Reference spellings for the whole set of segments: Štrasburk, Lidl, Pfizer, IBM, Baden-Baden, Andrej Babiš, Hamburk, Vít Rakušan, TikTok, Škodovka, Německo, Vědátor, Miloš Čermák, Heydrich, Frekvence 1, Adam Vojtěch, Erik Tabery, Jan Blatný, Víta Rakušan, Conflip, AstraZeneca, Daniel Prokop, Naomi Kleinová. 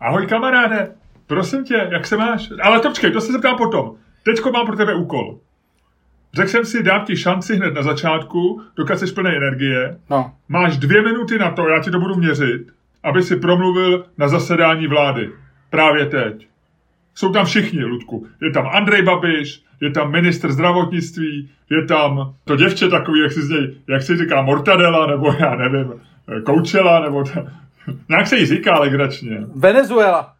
Ahoj kamaráde, prosím tě, jak se máš? Ale to počkej, to se zeptám potom. Teďko mám pro tebe úkol. Řekl jsem si, dám ti šanci hned na začátku, dokud jsi plnej energie. No. Máš 2 minuty na to, já ti to budu měřit, aby si promluvil na zasedání vlády. Právě teď. Jsou tam všichni, Ludku. Je tam Andrej Babiš, je tam ministr zdravotnictví, je tam to děvče takový, jak si říká mortadela, nebo já nevím, koučela, nebo nějak se jí říká legračně. Venezuela.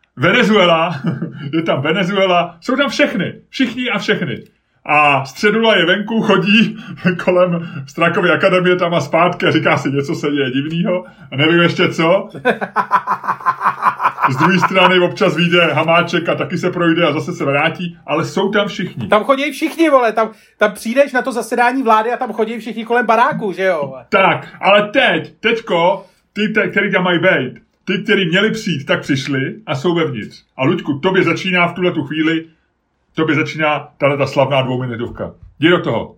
Je tam Venezuela. Jsou tam všechny. Všichni a všechny. A středula je venku, chodí kolem Strakovy akademie tam a zpátky a říká si, něco se děje divného a nevím ještě co. Z druhé strany občas vyjde Hamáček a taky se projde a zase se vrátí, ale jsou tam všichni. Tam chodí všichni, vole, tam přijdeš na to zasedání vlády a tam chodí všichni kolem baráku, že jo? Tak, ale teďko, ty, který tam mají bejt, ty, který měli přijít, tak přišli a jsou vevnitř. A Luďku, tobě začíná v tuhletu chvíli tato slavná 2minutovka. Jdi do toho.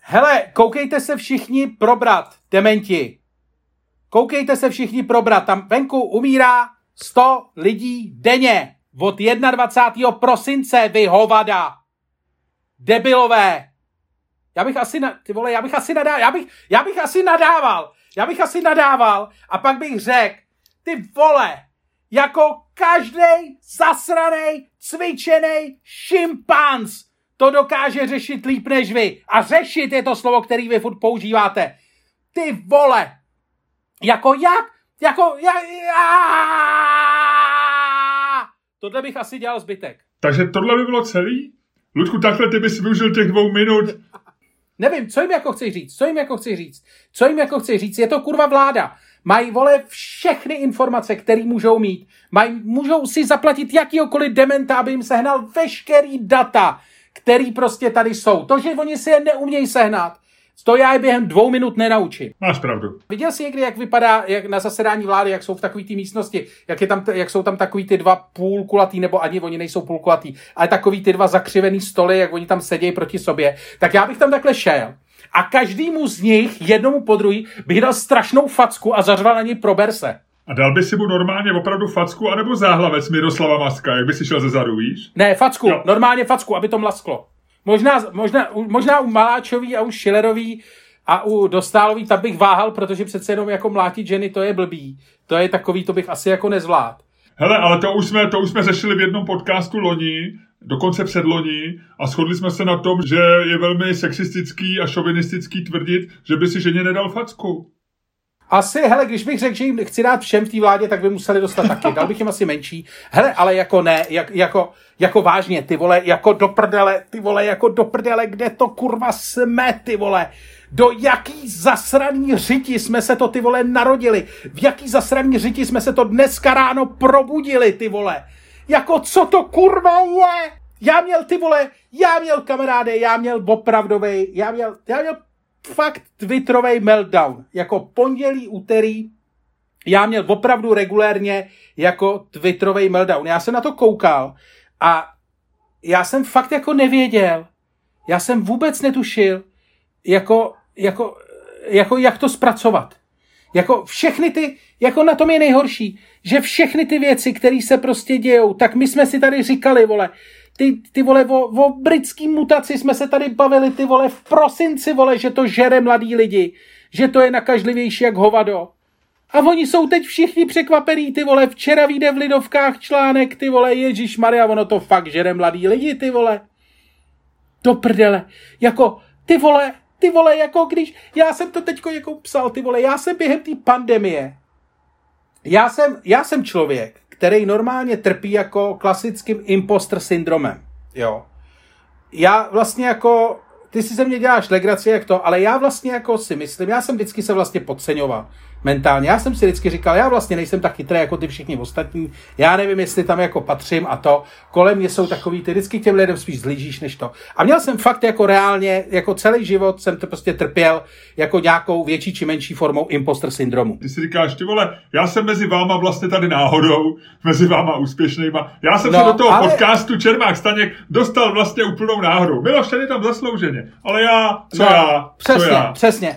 Hele, koukejte se všichni probrat, dementi. Koukejte se všichni probrat. Tam venku umírá 100 lidí denně. Od 21. prosince, vy hovada. Debilové. Já bych asi nadával. A pak bych řekl, ty vole, jako každej zasranej, cvičenej šimpanz to dokáže řešit líp než vy. A řešit je to slovo, který vy furt používáte. Ty vole. Tohle bych asi dělal zbytek. Takže tohle by bylo celý? Ludku, takhle ty bys využil těch 2 minut. Nevím, co jim jako chci říct? Je to kurva vláda. Mají, vole, všechny informace, které můžou mít. Můžou si zaplatit jakýhokoliv dementa, aby jim sehnal veškerý data, který prostě tady jsou. To, že oni si je neumějí sehnat, to já je během 2 minut nenaučím. Máš pravdu. Viděl jsi někdy, jak vypadá jak na zasedání vlády, jak jsou v takové té místnosti, jak jsou tam takový ty 2 půlkulatý, nebo ani oni nejsou půlkulatý, ale takový ty 2 zakřivený stoly, jak oni tam sedějí proti sobě, tak já bych tam takhle šel. A každému z nich, jednomu po druhý, bych dal strašnou facku a zařval na něj prober se. A dal by si mu normálně opravdu facku, anebo záhlavec Miroslava Maska, jak by si šel ze zadu, víš? Ne, facku, jo. Normálně facku, aby to mlasklo. Možná u Maláčový a u Schillerový a u Dostálový, tam bych váhal, protože přece jenom jako mlátit ženy, to je blbý. To je takový, to bych asi jako nezvlád. Hele, ale to už jsme řešili v jednom podcastu loni, dokonce předloni, a shodli jsme se na tom, že je velmi sexistický a šovinistický tvrdit, že by si ženě nedal facku. Asi, hele, když bych řekl, že jim chci dát všem v té vládě, tak by museli dostat taky. Dal bych jim asi menší. Hele, ale jako ne, jako vážně, ty vole, jako do prdele, kde to kurva jsme, ty vole. Do jaký zasraný řiti jsme se to, ty vole, narodili. V jaký zasraný řiti jsme se to dneska ráno probudili, ty vole. Jako co to kurva je? Já měl, kamaráde, opravdovej fakt twitterovej meltdown. Jako pondělí, úterý, já měl opravdu regulérně jako twitterovej meltdown. Já jsem na to koukal a já jsem fakt jako nevěděl. Já jsem vůbec netušil, jak to zpracovat. Jako všechny ty, jako na tom je nejhorší, že všechny ty věci, které se prostě dějou, tak my jsme si tady říkali, vole, ty vole, o britský mutaci jsme se tady bavili, ty vole, v prosinci, vole, že to žere mladý lidi, že to je nakažlivější jak hovado. A oni jsou teď všichni překvapený, ty vole, včera vyjde v Lidovkách článek, ty vole, ježišmarja, ono to fakt žere mladý lidi, ty vole. Do prdele, jako, ty vole, jako když, já jsem to teďko jako psal, ty vole, já jsem během té pandemie, já jsem člověk, který normálně trpí jako klasickým imposter syndromem, jo. Já vlastně jako, ty si ze mě děláš legraci jak to, ale já vlastně jako si myslím, já jsem vždycky se vlastně podceňoval mentálně, já jsem si vždycky říkal, já vlastně nejsem tak chytrý jako ty všichni ostatní, já nevím, jestli tam jako patřím a to, kolem mě jsou takový, ty vždycky těm lidem spíš zlížíš než to. A měl jsem fakt jako reálně, jako celý život jsem to prostě trpěl jako nějakou větší či menší formou imposter syndromu. Ty si říkáš, ty vole, já jsem mezi váma vlastně tady náhodou, mezi váma úspěšnýma, já jsem se do toho podcastu Čermák Staněk dostal vlastně úplnou náhodou. Miloš tady tam zaslouženě, ale já, co no, já, přesně, co já.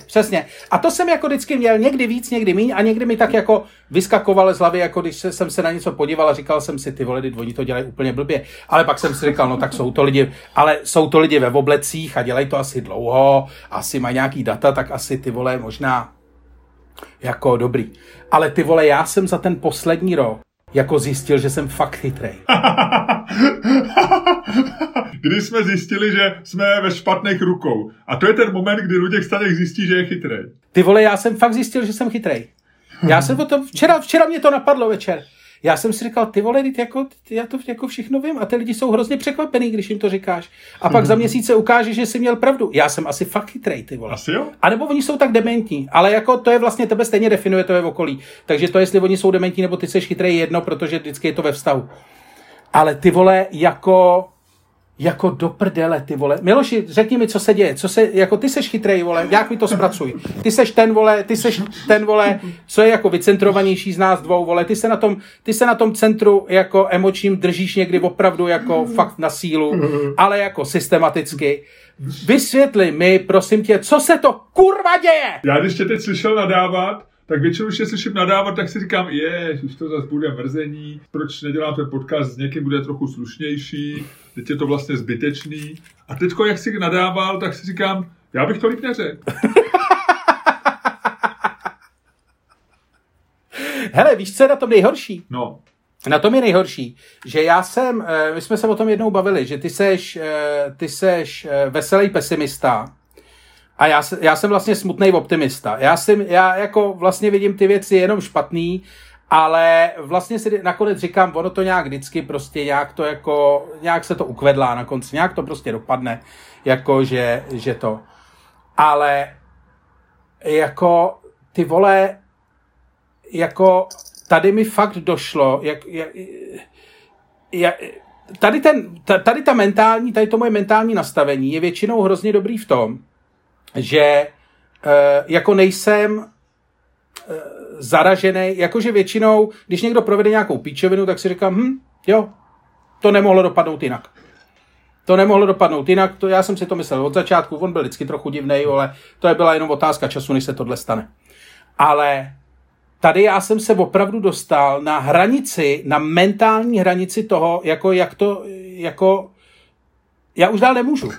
Přesně. A to jsem jako vždycky měl, někdy víc, někdy míň a někdy mi tak jako vyskakovaly z hlavy, jako když jsem se na něco podíval a říkal jsem si, ty vole, oni to dělají úplně blbě. Ale pak jsem si říkal, no tak jsou to lidi, ale jsou to lidi ve oblecích a dělají to asi dlouho, asi mají nějaký data, tak asi ty vole možná jako dobrý. Ale ty vole, já jsem za ten poslední rok jako zjistil, že jsem fakt chytrej. Když jsme zjistili, že jsme ve špatných rukou. A to je ten moment, kdy Luděk Staněk zjistí, že je chytrej. Ty vole, já jsem fakt zjistil, že jsem chytrej. Já jsem o tom, včera mě to napadlo večer. Já jsem si říkal, ty vole, jako, já to jako všechno vím a ty lidi jsou hrozně překvapený, když jim to říkáš. A pak za měsíce ukážeš, že jsi měl pravdu. Já jsem asi fakt chytrej, ty vole. Asi jo? A nebo oni jsou tak dementní, ale jako to je vlastně, tebe stejně definuje tvoje okolí. Takže to, jestli oni jsou dementní nebo ty jsi chytrej, jedno, protože vždycky je to ve vztahu. Ale ty vole, jako do prdele, ty vole. Miloši, řekni mi, co se děje, jako ty seš chytrej, vole, jak mi to zpracuj. Ty seš ten, vole, co je jako vycentrovanější z nás dvou, vole, ty se na tom centru jako emočním držíš někdy opravdu jako fakt na sílu, ale jako systematicky. Vysvětli mi, prosím tě, co se to kurva děje? Já když tě teď slyšel nadávat, tak většinou, když slyším nadávat, tak si říkám, už to zase bude mrzení, proč nedělám ten podcast s někým, bude trochu slušnější, teď je to vlastně zbytečný. A teďko, jak si nadával, tak si říkám, já bych to líp neřekl. Hele, víš, co je na tom nejhorší? No. Na tom je nejhorší, že my jsme se o tom jednou bavili, že ty seš veselý pesimista, a já jsem vlastně smutnej optimista. Já jako vlastně vidím ty věci jenom špatný, ale vlastně si nakonec říkám, ono to nějak vždycky prostě nějak se to ukvedlá na konci, nějak to prostě dopadne, jako že to. Ale jako ty vole, jako tady mi fakt došlo, tady to moje mentální nastavení je většinou hrozně dobrý v tom, že jako nejsem zaražený, jakože většinou, když někdo provede nějakou píčovinu, tak si říkám, jo, to nemohlo dopadnout jinak, to já jsem si to myslel od začátku, on byl vždycky trochu divnej, ale to byla jenom otázka času, než se tohle stane. Ale tady já jsem se opravdu dostal na hranici, na mentální hranici toho, jako jak to, jako já už dál nemůžu.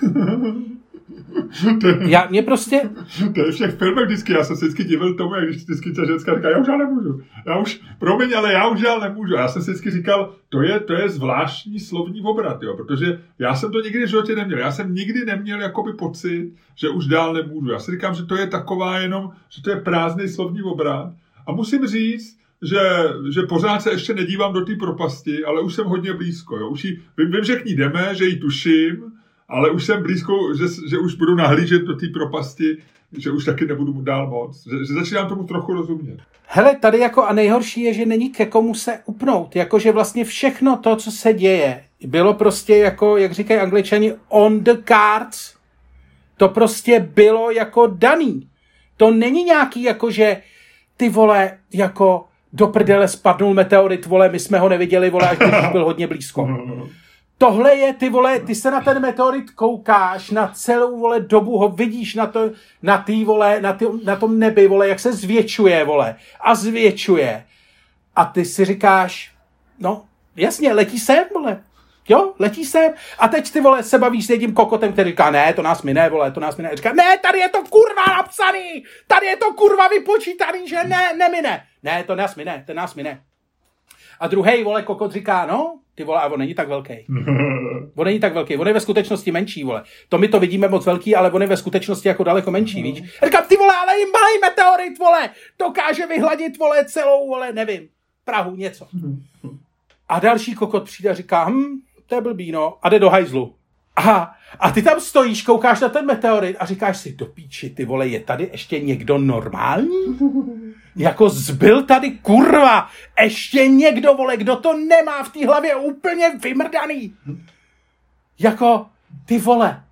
To je všech filmech vždycky, já jsem se vždycky divil tomu, jak když vždycky ta ženská říká, já už dál nemůžu. A já jsem si vždycky říkal, to je zvláštní slovní obrat, jo, protože já jsem to nikdy v životě neměl. Já jsem nikdy neměl jakoby pocit, že už dál nemůžu. Já si říkám, že to je taková jenom, že to je prázdný slovní obrat. A musím říct, že pořád se ještě nedívám do té propasti, ale už jsem hodně blízko, jo. Už vím, že k ní jdeme, že ji tuším, ale už jsem blízko, že už budu nahlížet do té propasti, že už taky nebudu dál moc. Že začínám tomu trochu rozumět. Hele, tady jako a nejhorší je, že není ke komu se upnout. Jakože vlastně všechno to, co se děje, bylo prostě jako, jak říkají Angličani, on the cards. To prostě bylo jako daný. To není nějaký jakože ty vole, jako do prdele spadnul meteorit, vole, my jsme ho neviděli, vole, až byl hodně blízko. Tohle je, ty vole, ty se na ten meteorit koukáš, na celou, vole, dobu ho vidíš na tom nebi, vole, jak se zvětšuje, vole, a zvětšuje. A ty si říkáš, no, jasně, letí sem, vole, jo, letí sem. A teď ty, vole, se bavíš s jedním kokotem, který říká, ne, to nás mine, vole, to nás mine. A říká, ne, tady je to kurva napsaný, tady je to kurva vypočítaný, že ne, nemine. Ne, to nás mine, ten nás mine. A druhej, vole, kokot říká, no, ty vole, a on není tak velký, on je ve skutečnosti menší, vole. To my to vidíme moc velký, ale on je ve skutečnosti jako daleko menší, víš. A říkám, ty vole, ale jim malý meteorit, vole, dokáže vyhladit, vole, celou, vole, nevím, Prahu, něco. A další kokot přijde a říká, to je blbý, no, a jde do hajzlu. Aha, a ty tam stojíš, koukáš na ten meteorit a říkáš si, do píči, ty vole, je tady ještě někdo normální? Jako zbyl tady, kurva, ještě někdo, vole, kdo to nemá v té hlavě úplně vymrdaný. Jako, ty vole.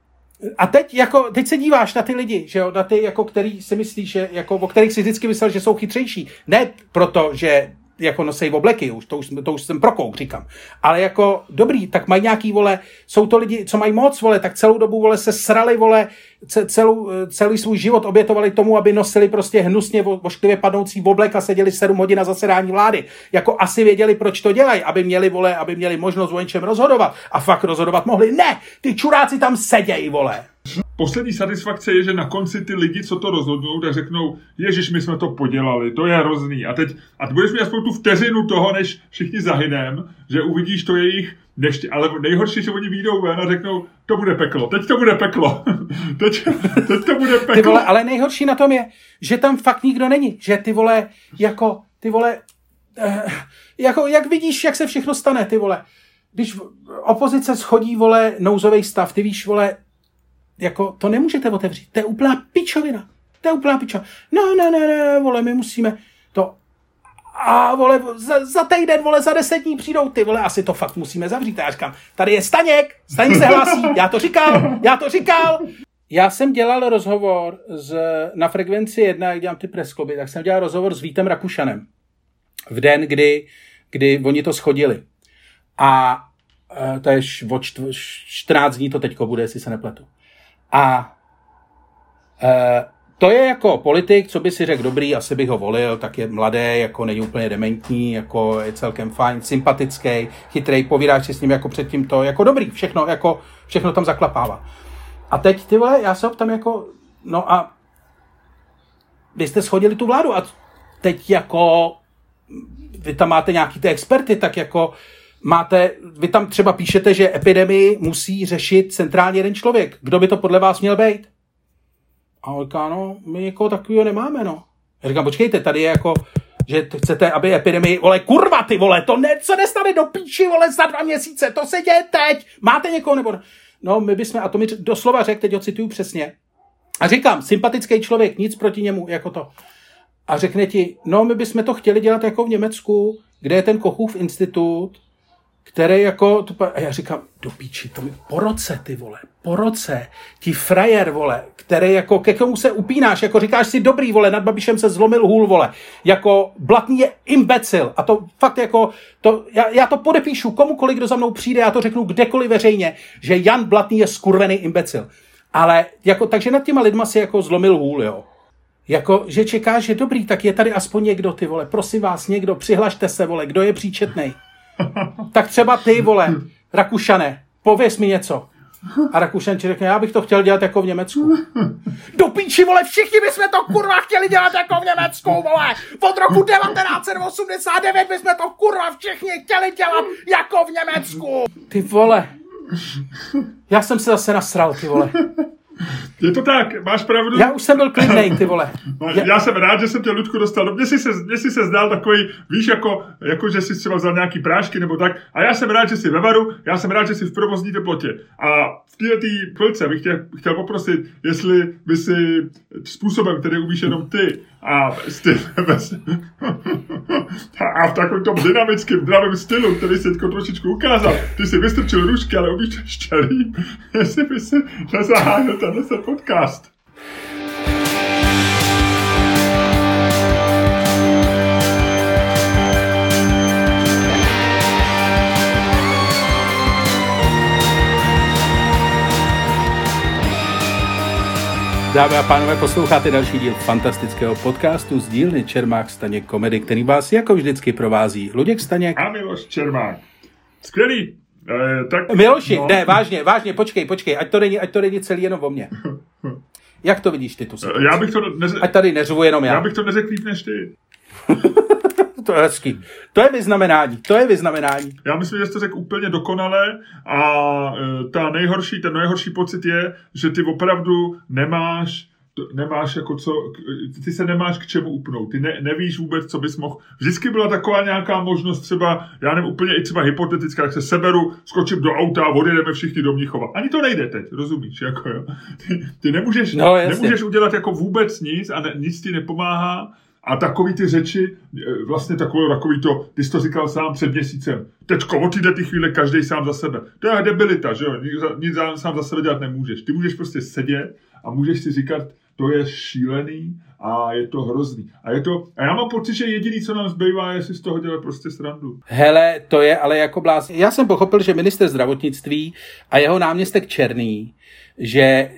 A teď, jako, teď se díváš na ty lidi, že jo, na ty, jako, který si myslíš, že, jako, o kterých si vždycky myslel, že jsou chytřejší. Ne proto, že jako nosej obleky, to už jsem prokouk, říkám. Ale jako dobrý, tak mají nějaký, vole, jsou to lidi, co mají moc, vole, tak celou dobu, vole, se srali, vole, celý svůj život obětovali tomu, aby nosili prostě hnusně ošklivě padnoucí oblek a seděli 7 hodin na zasedání vlády. Jako asi věděli, proč to dělají, aby měli, vole, aby měli možnost o něčem rozhodovat. A fakt rozhodovat mohli. Ne, ty čuráci tam sedějí, vole. Poslední satisfakce je, že na konci ty lidi, co to rozhodnou, tak řeknou, ježiš, my jsme to podělali, to je hrozný. A teď budeš mít aspoň tu vteřinu toho, než všichni zahynem, že uvidíš to jejich neštěstí. Ale nejhorší, že oni vyjdou ven a řeknou, to bude peklo, teď to bude peklo. teď to bude peklo. Ty vole, ale nejhorší na tom je, že tam fakt nikdo není. Že ty vole, jako, jak vidíš, jak se všechno stane, ty vole. Když opozice schodí, vole, nouzový stav, ty víš, vole, jako, to nemůžete otevřít. To je úplná pičovina. Ne, vole, my musíme to. A, vole, za týden, vole, za 10 dní přijdou ty, vole, asi to fakt musíme zavřít. A já říkám, tady je Staněk se hlásí, já to říkal. Já jsem dělal rozhovor na Frekvenci 1, jak dělám ty preskluby, tak jsem dělal rozhovor s Vítem Rakušanem. V den, kdy oni to schodili. A to je 14 dní to teďko bude, jestli se nepletu. A to je jako politik, co by si řekl, dobrý, asi bych ho volil, tak je mladý, jako není úplně dementní, jako je celkem fajn, sympatický, chytrý, povídáš si s ním jako předtím to, jako dobrý, všechno tam zaklapává. A teď, ty vole, já se optám jako, no a vy jste shodili tu vládu a teď jako, vy tam máte nějaký ty experty, tak jako vy tam třeba píšete, že epidemii musí řešit centrálně jeden člověk. Kdo by to podle vás měl být? A on říká, no, my někoho takového nemáme, no. Já říkám, počkejte, tady je jako, že chcete, aby epidemii, vole, kurva, ty vole, to se nestane do píči, vole, za 2 měsíce, to se děje teď, máte někoho, nebo... No, my bychom, a to mi doslova řekl, teď ho cituju přesně. A říkám, sympatický člověk, nic proti němu, jako to. A řekne ti, no, my bychom to chtěli dělat jako v Německu, kde je ten Kochův institut, který jako... A já říkám, do píči, to mi po roce, ti frajer, vole, který jako, ke komu se upínáš, jako říkáš si dobrý, vole, nad Babišem se zlomil hůl, vole, jako Blatný je imbecil a to fakt jako, já to podepíšu komukoliv, kdo za mnou přijde, já to řeknu kdekoliv veřejně, že Jan Blatný je skurvený imbecil, ale jako, takže nad těma lidma si jako zlomil hůl, jo. Jako, že čekáš, že dobrý, tak je tady aspoň někdo, ty vole, prosím vás, někdo, přihlašte se, vole, kdo je příčetnej. Tak třeba ty, vole, Rakušane, pověz mi něco. A Rakušan ti řekne, já bych to chtěl dělat jako v Německu. Do píči, vole, všichni bychom to, kurva, chtěli dělat jako v Německu, vole. Od roku 1989 bychom to, kurva, všichni chtěli dělat jako v Německu. Ty vole. Já jsem se zase nasral, ty vole. Je to tak, máš pravdu. Já už jsem byl klidnej, ty vole. Já jsem rád, že jsem tě, Ludku, dostal. No, mně si se zdál takový, víš, jako že jsi třeba vzal nějaký prášky nebo tak. A já jsem rád, že jsi ve varu, já jsem rád, že jsi v provozní teplotě. A v této chvilce bych tě chtěl poprosit, jestli by si způsobem, který umíš jenom ty, a v takovém tom dynamickém, dravém stylu, který si teďko trošičku ukázal, ty si vystrčil růžky, ale umíš šťarým, jestli by si nezahájil tenhle podcast. Dámy a pánové, posloucháte další díl fantastického podcastu z dílny Čermák Staněk Komedy, který vás jako vždycky provází Luděk Staněk a Miloš Čermák. Skvělý. Tak... Miloši, no. Ne, vážně, počkej, ať to není celý jenom o mně. Jak to vidíš ty tu situaci? Ať tady neřvu jenom já. Já bych to neřekl líp než ty. To je hezký. To je vyznamenání. Já myslím, že jsi to řekl úplně dokonale a ten nejhorší pocit je, že ty opravdu nemáš jako co, ty se nemáš k čemu upnout, ty nevíš vůbec, co bys mohl. Vždycky byla taková nějaká možnost třeba, já nevím, úplně i třeba hypotetická, jak se seberu, skočím do auta a odjedeme všichni do Mnichova. Ani to nejde teď, rozumíš, jako jo. Ty nemůžeš, no, nemůžeš udělat jako vůbec nic a nic ti nepomáhá. A takový ty řeči, vlastně takový to, ty jsi to říkal sám před měsícem. Teďko, od týhle ty chvíle každej sám za sebe. To je debilita, že jo? Nic sám za sebe dělat nemůžeš. Ty můžeš prostě sedět a můžeš si říkat, to je šílený a je to hrozný. A já mám pocit, že jediný, co nám zbývá, je si z toho dělat prostě srandu. Hele, to je ale jako blázen. Já jsem pochopil, že minister zdravotnictví a jeho náměstek Černý, že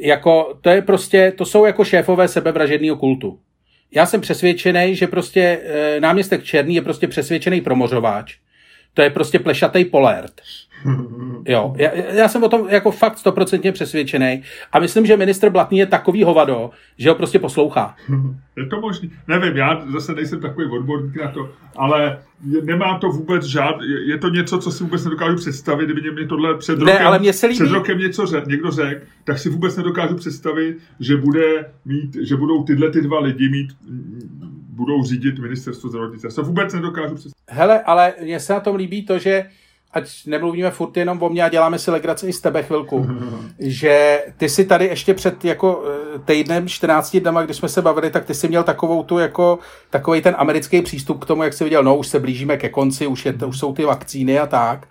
jako to je prostě, to jsou jako šéfové sebevražedného kultu. Já jsem přesvědčený, že prostě náměstek Černý je prostě přesvědčený promořováč. To je prostě plešatej polert. Jo, já jsem o tom jako fakt 100% přesvědčený a myslím, že ministr Blatný je takový hovado, že ho prostě poslouchá. Je to možný. Nevím, já zase nejsem takový odborník na to, ale nemá to vůbec žádný, je to něco, co si vůbec nedokážu představit, kdyby mě tohle před rokem něco řekl, tak si vůbec nedokážu představit, že budou tyhle ty dva lidi budou řídit ministerstvo zdravotnictví. Já se vůbec nedokážu představit. Hele, ale mně se na tom líbí to, že ať nemluvíme furt jenom o mě a děláme si legraci i z tebe chvilku, že ty si tady ještě před jako týdnem, 14 dnama, když jsme se bavili, tak ty si měl takovej ten americký přístup k tomu, jak jsi viděl, no už se blížíme ke konci, už jsou ty vakcíny a tak.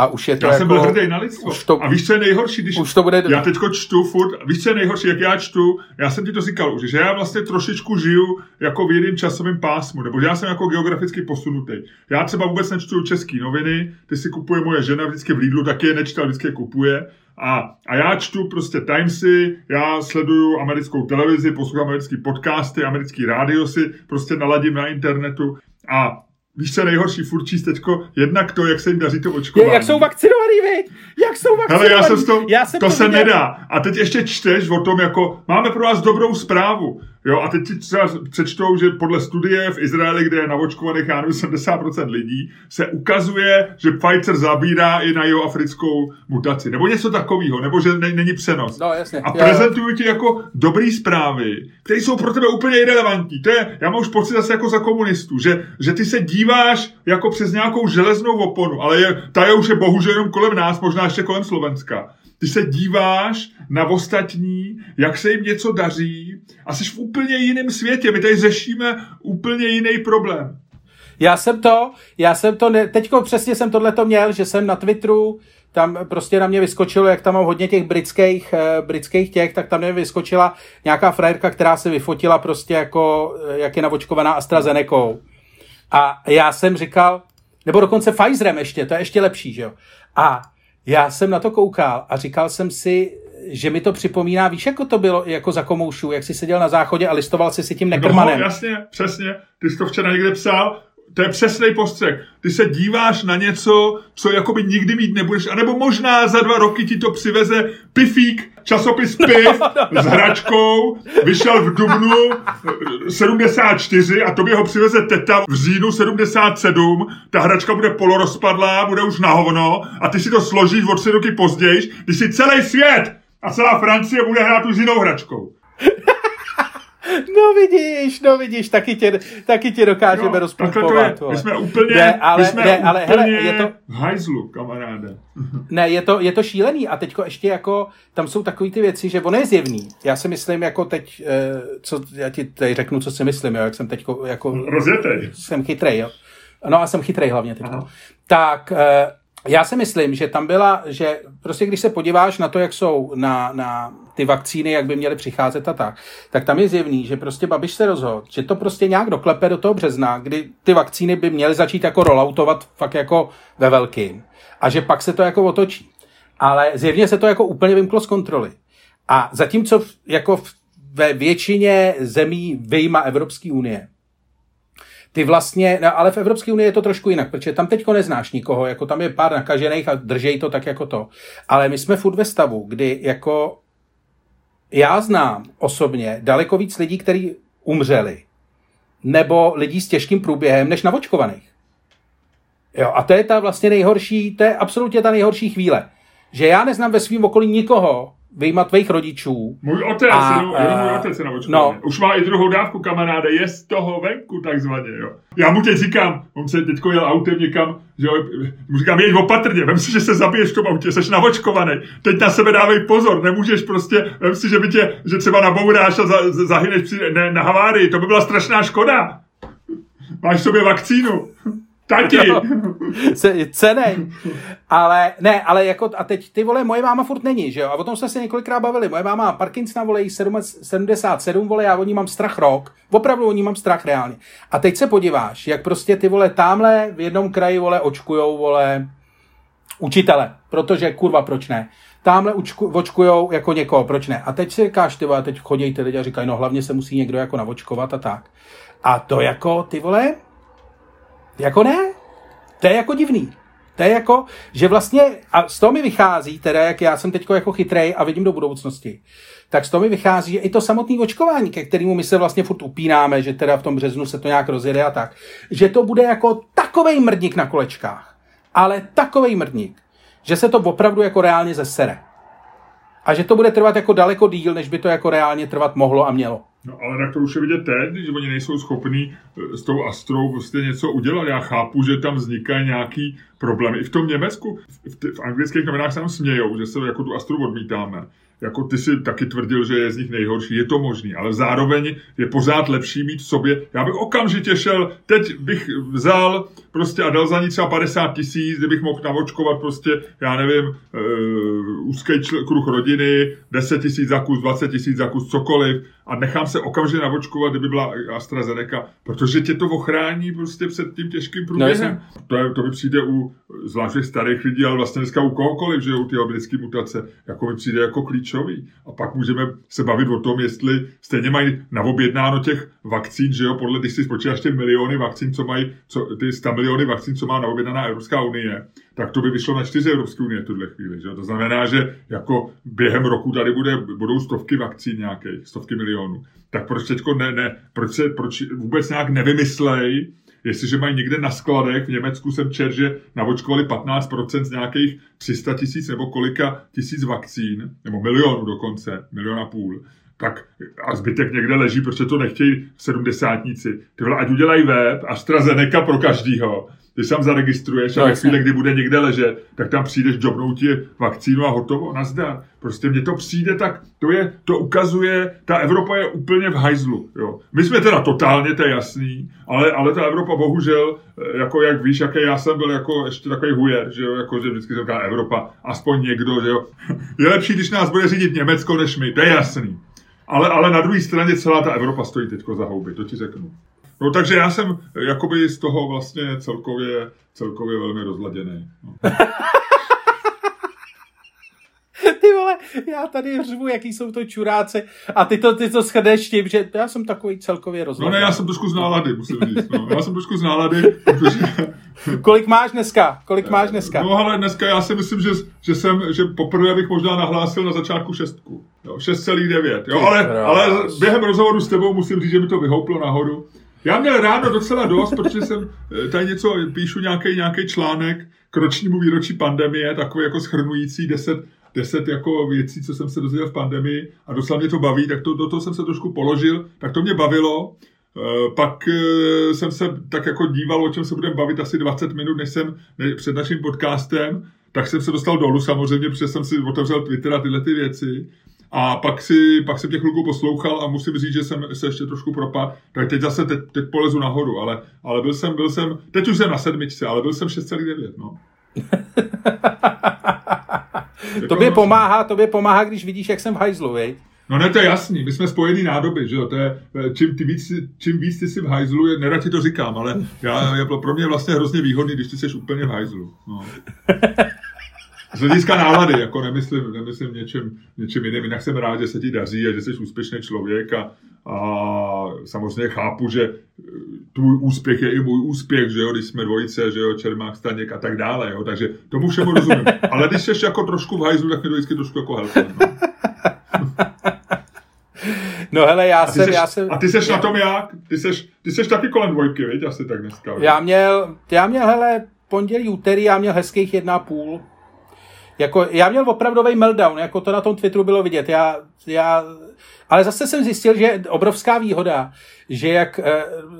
A už je to já jako, jsem byl hrdý na lidstvo. A víš, co je nejhorší, když už to bude... já teďko čtu furt, víš, co je nejhorší, jak já čtu, já jsem ti to říkal už, že já vlastně trošičku žiju jako v jiném časovém pásmu, nebo že já jsem jako geograficky posunutý. Já třeba vůbec nečtu české noviny, ty si kupuje moje žena vždycky v Lidlu, taky je nečte, vždycky kupuje. A já čtu prostě Timesy, já sleduju americkou televizi, poslouchám americké podcasty, americké rádio si prostě naladím na internetu a víš, co nejhorší furt číst teďko, jednak to, jak se jim daří to očkování. Jak jsou vakcinovaný, viď? Jak jsou vakcinovaný? Hele, to se nedá. A teď ještě čteš o tom, jako máme pro vás dobrou zprávu. Jo, a teď třeba přečtou, že podle studie v Izraeli, kde je navočkovaných, já nevím, 70% lidí, se ukazuje, že Pfizer zabírá i na jihoafrickou mutaci. Nebo něco takového, nebo že není přenos. No, jasně. A prezentují ti jako dobrý zprávy, které jsou pro tebe úplně irelevantní. To je, já mám už pocit zase jako za komunistů, že ty se díváš jako přes nějakou železnou oponu, ale ta je už je bohužel jenom kolem nás, možná ještě kolem Slovenska. Ty se díváš na ostatní, jak se jim něco daří a jsi v úplně jiném světě. My tady řešíme úplně jiný problém. Teďko přesně jsem tohleto měl, že jsem na Twitteru, tam prostě na mě vyskočilo, jak tam mám hodně těch britských těch, tak tam mě vyskočila nějaká frajerka, která se vyfotila prostě jako, jak je navočkovaná AstraZenecou. A já jsem říkal, nebo dokonce Pfizerem ještě, to je ještě lepší, že jo. A já jsem na to koukal a říkal jsem si, že mi to připomíná, víš, jako to bylo jako za komoušů, jak jsi seděl na záchodě a listoval jsi si tím nekrmanem. No, jasně, přesně, ty jsi to včera někde psal, to je přesnej postřeh. Ty se díváš na něco, co jakoby nikdy mít nebudeš, anebo možná za 2 roky ti to přiveze pifík, časopis Piv s hračkou, vyšel v dubnu 74 a tobě ho přiveze teta v říjnu 77, ta hračka bude polorozpadlá, bude už na hovno a ty si to složíš o 3 roky později, když si celý svět a celá Francie bude hrát už s jinou hračkou. No vidíš, taky tě dokážeme rozpumpovat. My jsme úplně, je to v hajzlu, kamaráde. Ne, je to šílený a teďko ještě jako, tam jsou takový ty věci, že ono je zjevný. Já si myslím jako teď, já ti teď řeknu, co si myslím, jo, jak jsem teďko jako... Rozjetej. Jsem chytrej, jo. No a jsem chytrej hlavně teďko. Aha. Tak... já si myslím, že tam byla, že prostě když se podíváš na to, jak jsou na ty vakcíny, jak by měly přicházet a tak tam je zjevný, že prostě Babiš se rozhodl, že to prostě nějak doklepe do toho března, kdy ty vakcíny by měly začít jako rolloutovat fakt jako ve velkým. A že pak se to jako otočí. Ale zjevně se to jako úplně vymklo z kontroly. A zatímco ve většině zemí vyjma Evropské unie, ty vlastně, no ale v Evropské unii je to trošku jinak, protože tam teďko neznáš nikoho, jako tam je pár nakažených a držej to tak jako to. Ale my jsme furt ve stavu, kdy jako já znám osobně daleko víc lidí, kteří umřeli, nebo lidí s těžkým průběhem, než navočkovaných. Jo, a to je ta vlastně nejhorší, to je absolutně ta nejhorší chvíle, že já neznám ve svém okolí nikoho, vyjma tvých rodičů. Můj otec, můj otec se navočkoval. No. Už má i 2. dávku, kamaráde, je z toho venku takzvaně, jo. Já mu teď říkám, on se teďko jel autem někam, že jo, mu říkám, jeď opatrně, vem si, že se zabiješ v tom autě, seš navočkovaný, teď na sebe dávej pozor, nemůžeš prostě, vem si, že třeba nabouráš a zahyneš na havárii, to by byla strašná škoda. Máš v sobě vakcínu. Tati! Cenej. Ale ne, ale jako, a teď ty vole, moje máma furt není, že jo? A o tom jsme se několikrát bavili. Moje máma Parkinsona, vole, jí 77, vole, já o ní mám strach rok. Opravdu o ní mám strach reálně. A teď se podíváš, jak prostě ty vole támhle v jednom kraji, vole, očkujou, vole, učitele. Protože, kurva, proč ne? Támhle očkujou jako někoho, proč ne? A teď si říkáš, ty vole, teď chodí ty lidi a říkají, no hlavně se musí někdo jako navočkovat a tak. A to jako, ty vole, jako ne, to je jako divný. To je jako, že vlastně, a z toho mi vychází, teda jak já jsem teďko jako chytrej a vidím do budoucnosti, tak z toho mi vychází, že i to samotné očkování, ke kterému my se vlastně furt upínáme, že teda v tom březnu se to nějak rozjede a tak, že to bude jako takovej mrdník na kolečkách, ale takovej mrdník, že se to opravdu jako reálně zesere. A že to bude trvat jako daleko díl, než by to jako reálně trvat mohlo a mělo. No ale tak to už je vidět teď, že oni nejsou schopní s tou Astrou prostě něco udělat. Já chápu, že tam vznikají nějaký problémy. I v tom Německu, v anglických novinách se tam smějou, že se jako tu Astru odmítáme. Jako ty si taky tvrdil, že je z nich nejhorší, je to možný, ale zároveň je pořád lepší mít v sobě. Já bych okamžitě šel, teď bych vzal prostě a dal za ní třeba 50 000, kdybych mohl navočkovat prostě, já nevím, úzký kruh rodiny, 10 000 za kus, 20 000 za kus, cokoliv a nechám se okamžitě navočkovat, kdyby byla AstraZeneca, protože tě to ochrání prostě před tím těžkým průběhem. To mi přijde u zvláště starých lidí, ale vlastně dneska u kohokoliv, že u ty britské mutace, jako mi přijde jako klíč. A pak můžeme se bavit o tom, jestli stejně mají naobjednáno těch vakcín, že jo, podle když si spočítáš ty miliony vakcín, co mají, ty 100 miliony vakcín, co má naobjednaná Evropská unie, tak to by vyšlo na 4 Evropské unie v tuhle chvíli, že jo. To znamená, že jako během roku tady budou stovky vakcín nějakých, stovky milionů. Tak proč teďko proč vůbec nějak nevymyslej, jestliže mají někde na skladech, v Německu jsem četl, že navočkovali 15% z nějakých 300 000 nebo kolika tisíc vakcín, nebo milionů dokonce, 1,5 milionu, tak a zbytek někde leží, protože to nechtějí 70níci. Ty vole, ať udělají web, AstraZeneca pro každýho. Když tam zaregistruješ a ve chvíli, kdy bude někde ležet, tak tam přijdeš, jobnout ti vakcínu a hotovo, nazdar. Prostě mně to přijde, tak to ukazuje, ta Evropa je úplně v hajzlu. Jo. My jsme teda totálně, to je jasný, ale ta Evropa bohužel, jako jak víš, jaké já jsem byl jako ještě takový hujer, že jo, jako že vždycky se říká Evropa, aspoň někdo, že jo. Je lepší, když nás bude řídit Německo, než my, to je jasný. Ale na druhé straně celá ta Evropa stojí teďko za houby, to ti řeknu. No takže já jsem jakoby z toho vlastně celkově velmi rozladěný. No. Ty vole, já tady řvu, jaký jsou to čuráci a ty to shrneš tím, že já jsem takový celkově rozladěný. No ne, já jsem trošku z nálady, musím říct. No. Já jsem trošku z nálady, protože... Kolik máš dneska? No ale dneska já si myslím, že poprvé bych možná nahlásil na začátku 6. 6,9. Jo, ale během rozhovoru s tebou musím říct, že mi to vyhouplo nahoru. Já měl ráno docela dost, protože jsem tady něco, píšu nějaký článek k ročnímu výročí pandemie, takový jako shrnující 10 jako věcí, co jsem se dozvěděl v pandemii a docela mě to baví, tak do toho jsem se trošku položil, tak to mě bavilo. Pak jsem se tak jako díval, o čem se budeme bavit asi 20 minut, než před naším podcastem, tak jsem se dostal dolů samozřejmě, protože jsem si otevřel Twitter a tyhle ty věci. A pak jsem tě chvilku poslouchal a musím říct, že jsem se ještě trošku propadl, tak teď polezu nahoru, ale byl jsem, teď už jsem na 7, ale byl jsem 6,9, no. Tobě pomáhá, když vidíš, jak jsem v hajzlu, viď? No ne, to je jasný, my jsme spojený nádoby, že jo, to je, čím víc ty jsi v hajzlu, nerad ti to říkám, ale pro mě je vlastně hrozně výhodný, když ty jsi úplně v hajzlu, no. Z hlediska nálady, jako nemyslím něčím jiným, jinak jsem rád, že se ti daří a že jsi úspěšný člověk a samozřejmě chápu, že tvůj úspěch je i můj úspěch, že jo, když jsme dvojice, že jo, Čermák, Staněk a tak dále, jo, takže tomu všemu rozumím. Ale když jsi jako trošku v hajzlu, tak mě to vždycky trošku jako helpem, no. No hele, ty seš na tom jak? Ty seš taky kolem 2, viď, asi tak dneska. Já měl, hele, pondělí, úterý, já měl hezkých 1,5. Jako, já měl opravdový meltdown, jako to na tom Twitteru bylo vidět. Ale zase jsem zjistil, že je obrovská výhoda, že jak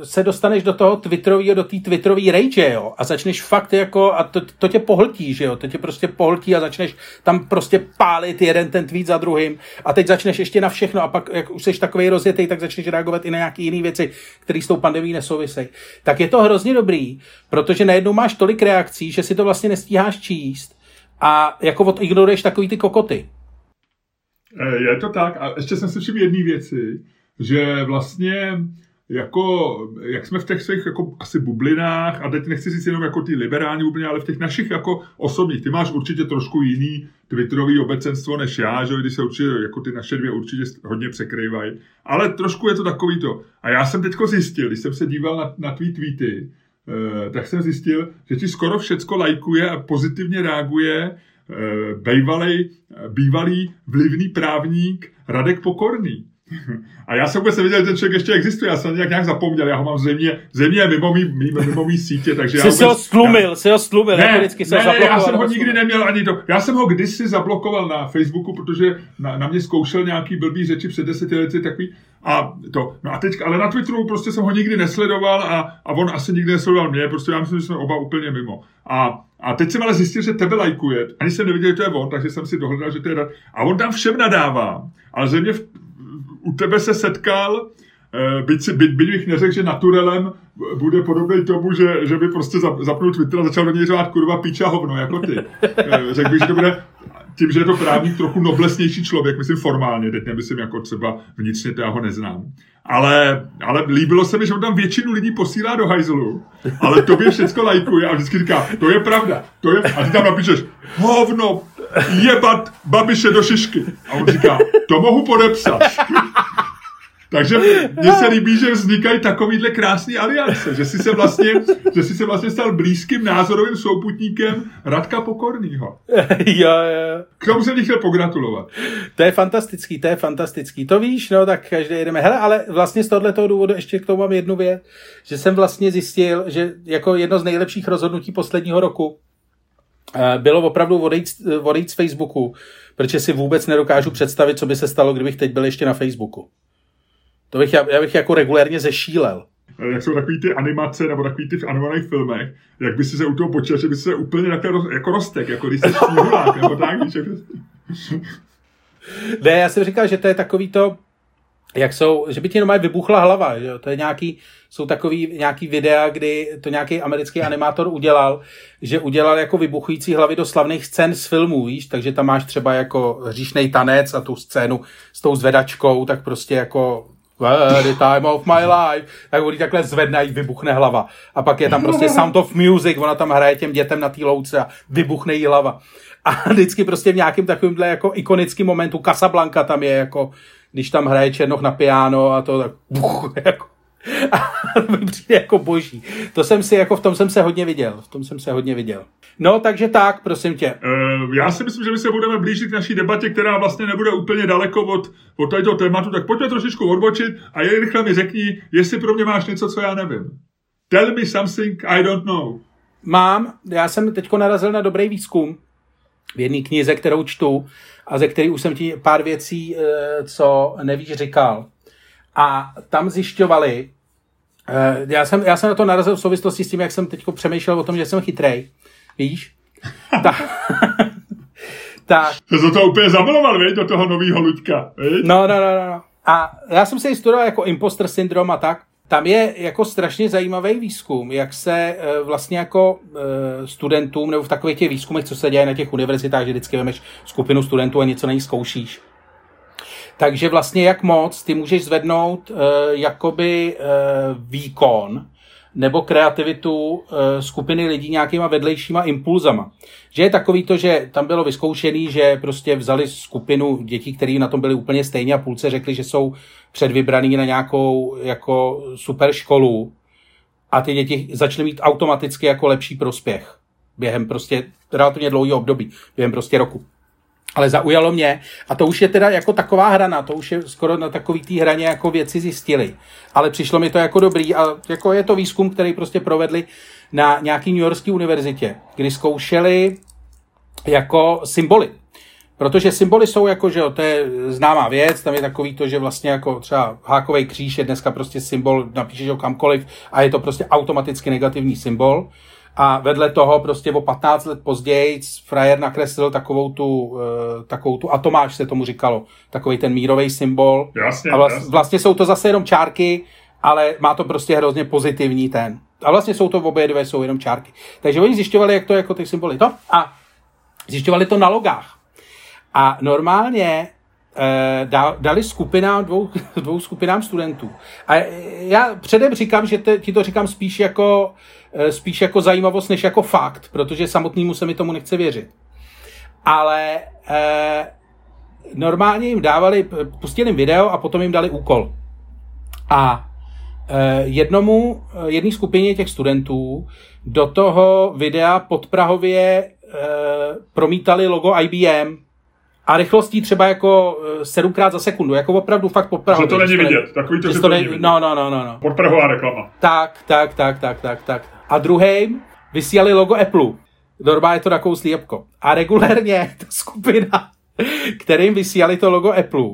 se dostaneš do toho Twitterového, do té Twitterové rage, jo, a začneš fakt jako, a to tě pohltí, že jo, to tě prostě pohltí a začneš tam prostě pálit jeden ten tweet za druhým a teď začneš ještě na všechno a pak, jak už seš takovej rozjetej, tak začneš reagovat i na nějaké jiné věci, které s tou pandemií nesouvisejí. Tak je to hrozně dobrý, protože najednou máš tolik reakcí, že si to vlastně nestíháš číst a jako odignoruješ takový ty kokoty. Je to tak. A ještě jsem si všiml jedné věci, že vlastně, jako, jak jsme v těch svých jako, asi bublinách, a teď nechci říct jenom jako ty liberální bubliny, ale v těch našich jako osobních, ty máš určitě trošku jiný twitterový obecenstvo než já, že když se určitě, jako ty naše dvě určitě hodně překrývají. Ale trošku je to takový to. A já jsem teďko zjistil, když jsem se díval na tvý tweety, tak jsem zjistil, že ti skoro všecko lajkuje a pozitivně reaguje bývalý vlivný právník Radek Pokorný. A já jsem vůbec nevěděl, že ten člověk ještě existuje, já jsem nějak zapomněl, já ho mám zřejmě mimo mý sítě, takže se ho stlumil, já jsem ho nikdy neměl ani to, já jsem ho kdysi zablokoval na Facebooku, protože na mě zkoušel nějaký blbý řeči před 10 lety takový, a to, no a teď, ale na Twitteru prostě jsem ho nikdy nesledoval a on asi nikdy nesledoval mě, prostě já myslím, že jsme oba úplně mimo. A teď jsem ale zjistil, že tebe lajkuje, ani jsem nevěděl, že to je on, takže jsem si dohledal, že to je Radek. A on tam všem nadává, ale zřejmě u tebe se setkal, byť bych neřekl, že naturelem bude podobný tomu, že by prostě zapnul Twitter a začal do něj řovat kurva piča hovno, jako ty. Řekl bych, že to bude tím, že je to právník trochu noblesnější člověk, myslím formálně, teď nemyslím jako třeba vnitřně, to já ho neznám. Ale líbilo se mi, že on tam většinu lidí posílá do hajzlu, ale tobě všecko lajkuje a vždycky říká, to je pravda, to je, a ty tam napíšeš, hovno, jebat Babiše do šišky. A on říká, to mohu podepsat. Takže mně se líbí, že vznikají takovýhle krásný aliance, že jsi se vlastně stal blízkým názorovým souputníkem Radka Pokornýho. Jo. K tomu jsem ti chtěl pogratulovat. To je fantastický. To víš, no tak každý jedeme. Hele, ale vlastně z tohoto důvodu ještě k tomu mám jednu věc, že jsem vlastně zjistil, že jako jedno z nejlepších rozhodnutí posledního roku bylo opravdu odejít z Facebooku, protože si vůbec nedokážu představit, co by se stalo, kdybych teď byl ještě na Facebooku. To bych, já bych jako regulérně zešílel. Jak jsou takový ty animace, nebo takový ty v animovaných filmech, jak by si se u toho počítal, že by si se úplně jako roztek, jako když jsi sníhulák, nebo tak, víš? Ne, já jsem říkal, že to je takový to, jak jsou, že by ti jenom vybuchla hlava, že? To je jsou takový nějaký videa, kdy to nějaký americký animátor udělal, že udělal jako vybuchující hlavy do slavných scén z filmů, víš, takže tam máš třeba jako hříšnej tanec a tu scénu s tou zvedačkou, tak prostě jako the time of my life, tak oni takhle zvednají, vybuchne hlava. A pak je tam prostě Sound of Music, ona tam hraje těm dětem na té louce a vybuchne jí hlava. A vždycky prostě v nějakém takovémhle jako ikonickém momentu, Casablanca tam je jako, když tam hraje Černoch na piano a to tak buch, jako. A to přijde jako boží. V tom jsem se hodně viděl. No, takže tak, prosím tě. Já si myslím, že my se budeme blížit k naší debatě, která vlastně nebude úplně daleko od tohoto tématu, tak pojďme trošičku odbočit a jen rychle mi řekni, jestli pro mě máš něco, co já nevím. Tell me something I don't know. Já jsem teďko narazil na dobrý výzkum v jedné knize, kterou čtu a ze které už jsem ti pár věcí, co nevíš, říkal. A tam zjišťovali, já jsem na to narazil v souvislosti s tím, jak jsem teď přemýšlel o tom, že jsem chytrej, víš? To se to úplně zamiloval, víš, do toho novýho Luďka, víš? No. A já jsem se studoval jako imposter syndrom a tak. Tam je jako strašně zajímavý výzkum, jak se vlastně jako studentům, nebo v takových těch výzkumech, co se děje na těch univerzitách, že vždycky vemeš skupinu studentů a něco na ní zkoušíš. Takže vlastně jak moc ty můžeš zvednout výkon nebo kreativitu skupiny lidí nějakýma vedlejšíma impulzama. Že je takový to, že tam bylo vyzkoušený, že prostě vzali skupinu dětí, které na tom byly úplně stejně a půlce řekli, že jsou předvybraný na nějakou jako super školu a ty děti začaly mít automaticky jako lepší prospěch během prostě relativně dlouhého období, během prostě roku. Ale zaujalo mě, a to už je teda jako taková hrana, to už je skoro na takový té hraně jako věci zjistili. Ale přišlo mi to jako dobrý a jako je to výzkum, který prostě provedli na nějaký New Yorkské univerzitě, kdy zkoušeli jako symboly. Protože symboly jsou jako, že jo, to je známá věc, tam je takový to, že vlastně jako třeba hákovej kříž je dneska prostě symbol, napíšeš ho kamkoliv a je to prostě automaticky negativní symbol. A vedle toho prostě o 15 let později frajer nakreslil takovou tu atomáž se tomu říkalo, takový ten mírový symbol. Jasně, a vlastně jsou to zase jenom čárky, ale má to prostě hrozně pozitivní ten. A vlastně jsou to obě dvě, jsou jenom čárky. Takže oni zjišťovali, jak to jako ty symboly to a zjišťovali to na logách. A normálně dali skupinám, dvou skupinám studentů. A já předem říkám, že ti to říkám spíš jako zajímavost, než jako fakt, protože samotnému se mi tomu nechce věřit. Ale normálně jim pustili jim video a potom jim dali úkol. A jedné skupině těch studentů do toho videa podprahově promítali logo IBM, a rychlostí třeba jako 7x za sekundu, jako opravdu fakt podprahová. Že to není vidět, takový to, že to není vidět. No. Podprahová reklama. Tak. A druhým vysílali logo Apple. Normálně je to rakouský jabko. A regulérně ta skupina, kterým vysílali to logo Apple,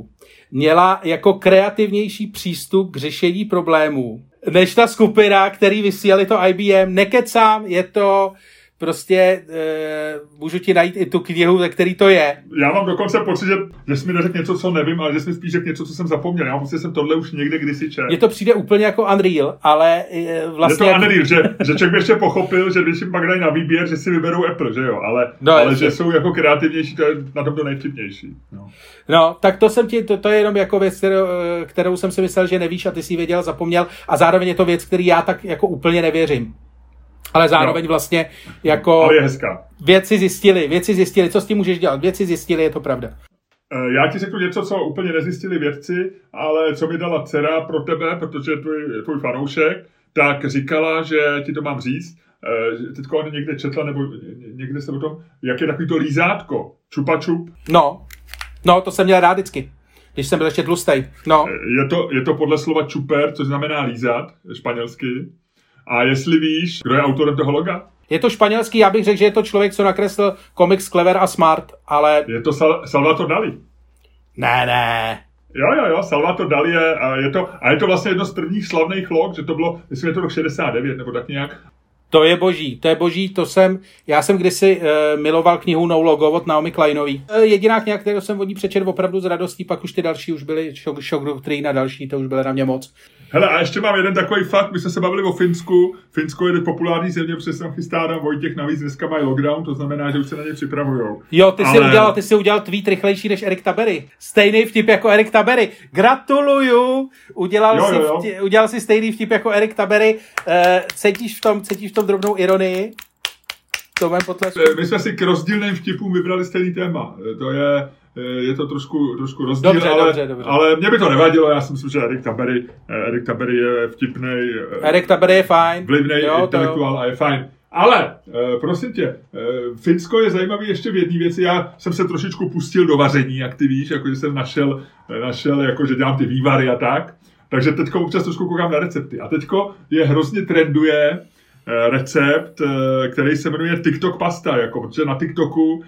měla jako kreativnější přístup k řešení problémů, než ta skupina, který vysílali to IBM. Nekecám, je to... Prostě můžu ti najít i tu knihu, ze který to je. Já mám dokonce pocit, že jsi mi neřekl něco, co nevím, ale že jsi mi spíš řekl něco, co jsem zapomněl. Já myslím, že jsem tohle už někde kdysi četl. Mně to přijde úplně jako Unreal, ale vlastně... Je to Unreal, že člověk by ještě pochopil, že když jim pak dají na výběr, že si vyberou Apple, že jo? Ale že jsou jako kreativnější, to je na tom to nejvtipnější. No, tak to je jenom jako věc, kterou jsem si myslel, že nevíš a ty si věděl, zapomněl a zároveň je to věc, který já tak jako úplně nevěřím. Ale zároveň vlastně jako vědci zjistili, co s tím můžeš dělat, vědci zjistili, je to pravda. Já ti řeknu něco, co úplně nezjistili vědci, ale co mi dala dcera pro tebe, protože je tvůj fanoušek, tak říkala, že ti to mám říct, teďko ona někde četla, nebo někde se o tom, jak je takový to lízátko, čupa čup. No, to jsem měl rád vždycky, když jsem byl ještě tlustej, no. Je to podle slova čuper, což znamená lízat, španělsky. A jestli víš, kdo je autorem toho loga? Je to španělský, já bych řekl, že je to člověk, co nakreslil komiks Clever a Smart, ale... Je to Salvador Dalí. Ne. Jo, Salvador Dalí je to vlastně jedno z prvních slavných log, že to bylo, myslím, je to rok 69 nebo tak nějak. To je boží, já jsem kdysi miloval knihu No Logo od Naomi Kleinový. Jediná kniha, kterou jsem od ní přečetl opravdu s radostí, pak už ty další už byly šok doktrín a další, to už byly na mě moc. Hele, a ještě mám jeden takový fakt, my jsme se bavili o Finsku. Finsko je populární země, protože jsem chystá tam Vojtěch, navíc dneska mají lockdown, to znamená, že už se na ně připravujou. Jo, ty si udělal tweet rychlejší než Erik Tabery. Stejný vtip jako Erik Tabery. Gratuluju. Udělal si stejný vtip jako Erik Tabery. Cítíš v tom drobnou ironii? To mám potlesk. My jsme si k rozdílným vtipům vybrali stejný téma. Je to trošku rozdíl, dobře. Ale mě by to nevadilo, já si myslím, že Erik Tabery je vtipnej. Erik Tabery je fajn. Vlivnej intelektuál a je fajn. Ale, prosím tě, Finsko je zajímavé ještě v jedné věci. Já jsem se trošičku pustil do vaření, jak ty víš, jakože jsem našel jakože dělám ty vývary a tak. Takže teďko občas trošku koukám na recepty. A teďko je hrozně trenduje recept, který se jmenuje TikTok pasta, jako, protože na TikToku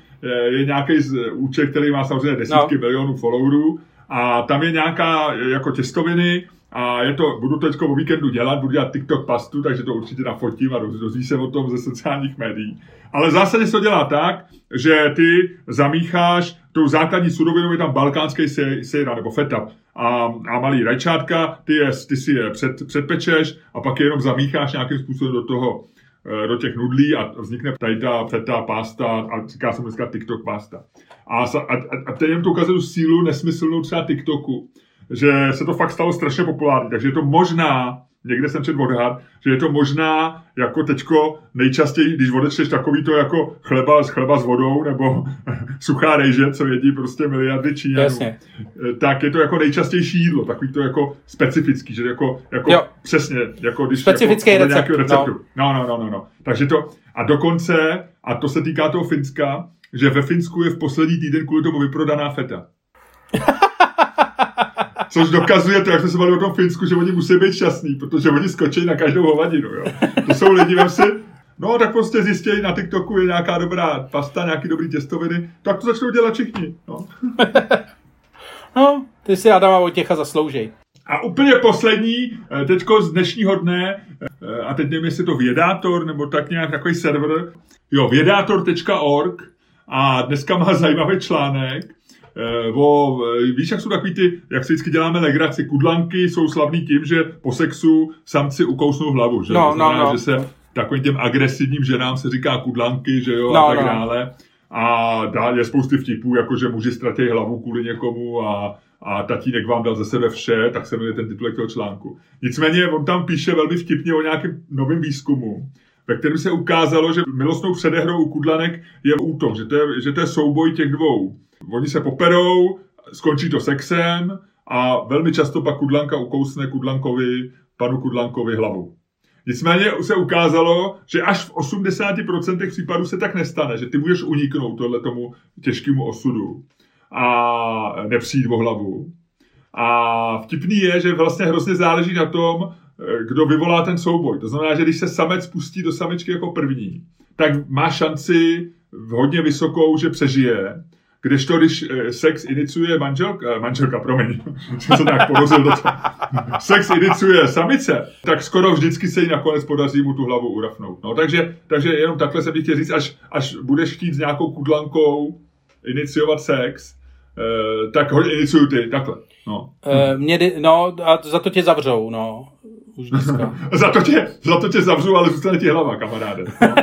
je nějaký účet, který má samozřejmě desítky milionů followerů a tam je nějaká jako těstoviny a budu to teďko o víkendu budu dělat TikTok pastu, takže to určitě nafotím a dozví se o tom ze sociálních médií. Ale v zásadě se to dělá tak, že ty zamícháš tou základní surovinou, je tam balkánský sejra nebo feta a malý rajčátka, ty si je předpečeš a pak je jenom zamícháš nějakým způsobem do těch nudlí a vznikne tady ta feta, pasta a říká se dneska TikTok pasta. A teď jim to ukazuju sílu nesmyslnou třeba TikToku, že se to fakt stalo strašně populární, takže je to možná, někde jsem četl odhad, že je to možná jako teďko nejčastěji, když odečteš takový to jako chleba s vodou nebo suchá rejže, co jedí prostě miliardy Číňanů. Jasně. Tak je to jako nejčastější jídlo, takový to jako specifický, že jako přesně, jako když specifický jako, recept, nějakého receptu. No. Takže to a dokonce, a to se týká toho Finska, že ve Finsku je v poslední týden kvůli tomu vyprodaná feta. Což dokazuje to, jak jsme se bavili o tom Finsku, že oni musí být šťastní, protože oni skočí na každou hovadinu. Jo. To jsou lidi, vem si, No, tak prostě zjistějí, na TikToku je nějaká dobrá pasta, nějaký dobrý těstoviny, tak to začnou dělat všichni. No, no ty si Adama Vojtěcha zasloužej. A úplně poslední, teďko z dnešního dne, a teď nevím, jestli to Vědátor, nebo tak nějak takový server, jo, vědátor.org, a dneska má zajímavý článek, víš, jak jsou takový ty, jak se vždycky děláme legraci, kudlanky jsou slavný tím, že po sexu samci ukousnou hlavu, že? No, to znamená, že se takovým těm agresivním ženám se říká kudlanky, že jo, a tak dále. A je spousty vtipů, jako že muži ztratí hlavu kvůli někomu a tatínek vám dal ze sebe vše, tak se jmenuje ten titulek toho článku. Nicméně on tam píše velmi vtipně o nějakém novém výzkumu, ve kterém se ukázalo, že milostnou předehrou u kudlanek je útok, že to je souboj těch dvou. Oni se poperou, skončí to sexem a velmi často pak kudlanka ukousne panu kudlankovi hlavu. Nicméně se ukázalo, že až v 80% případů se tak nestane, že ty můžeš uniknout tohletomu těžkému osudu a nepřijít o hlavu. A vtipný je, že vlastně hrozně záleží na tom, kdo vyvolá ten souboj. To znamená, že když se samec pustí do samičky jako první, tak má šanci hodně vysokou, že přežije. Kdežto, když sex iniciuje manželka, jsem se tak porozil do toho. Sex iniciuje samice, tak skoro vždycky se jí nakonec podaří mu tu hlavu urafnout. No, takže jenom takhle se bych chtěl říct, až budeš chtít s nějakou kudlankou iniciovat sex, tak ho iniciuj ty, takhle. No. A za to tě zavřou, no. Už dneska. za to tě zavřou, ale zůstane ti hlava, kamaráde. No.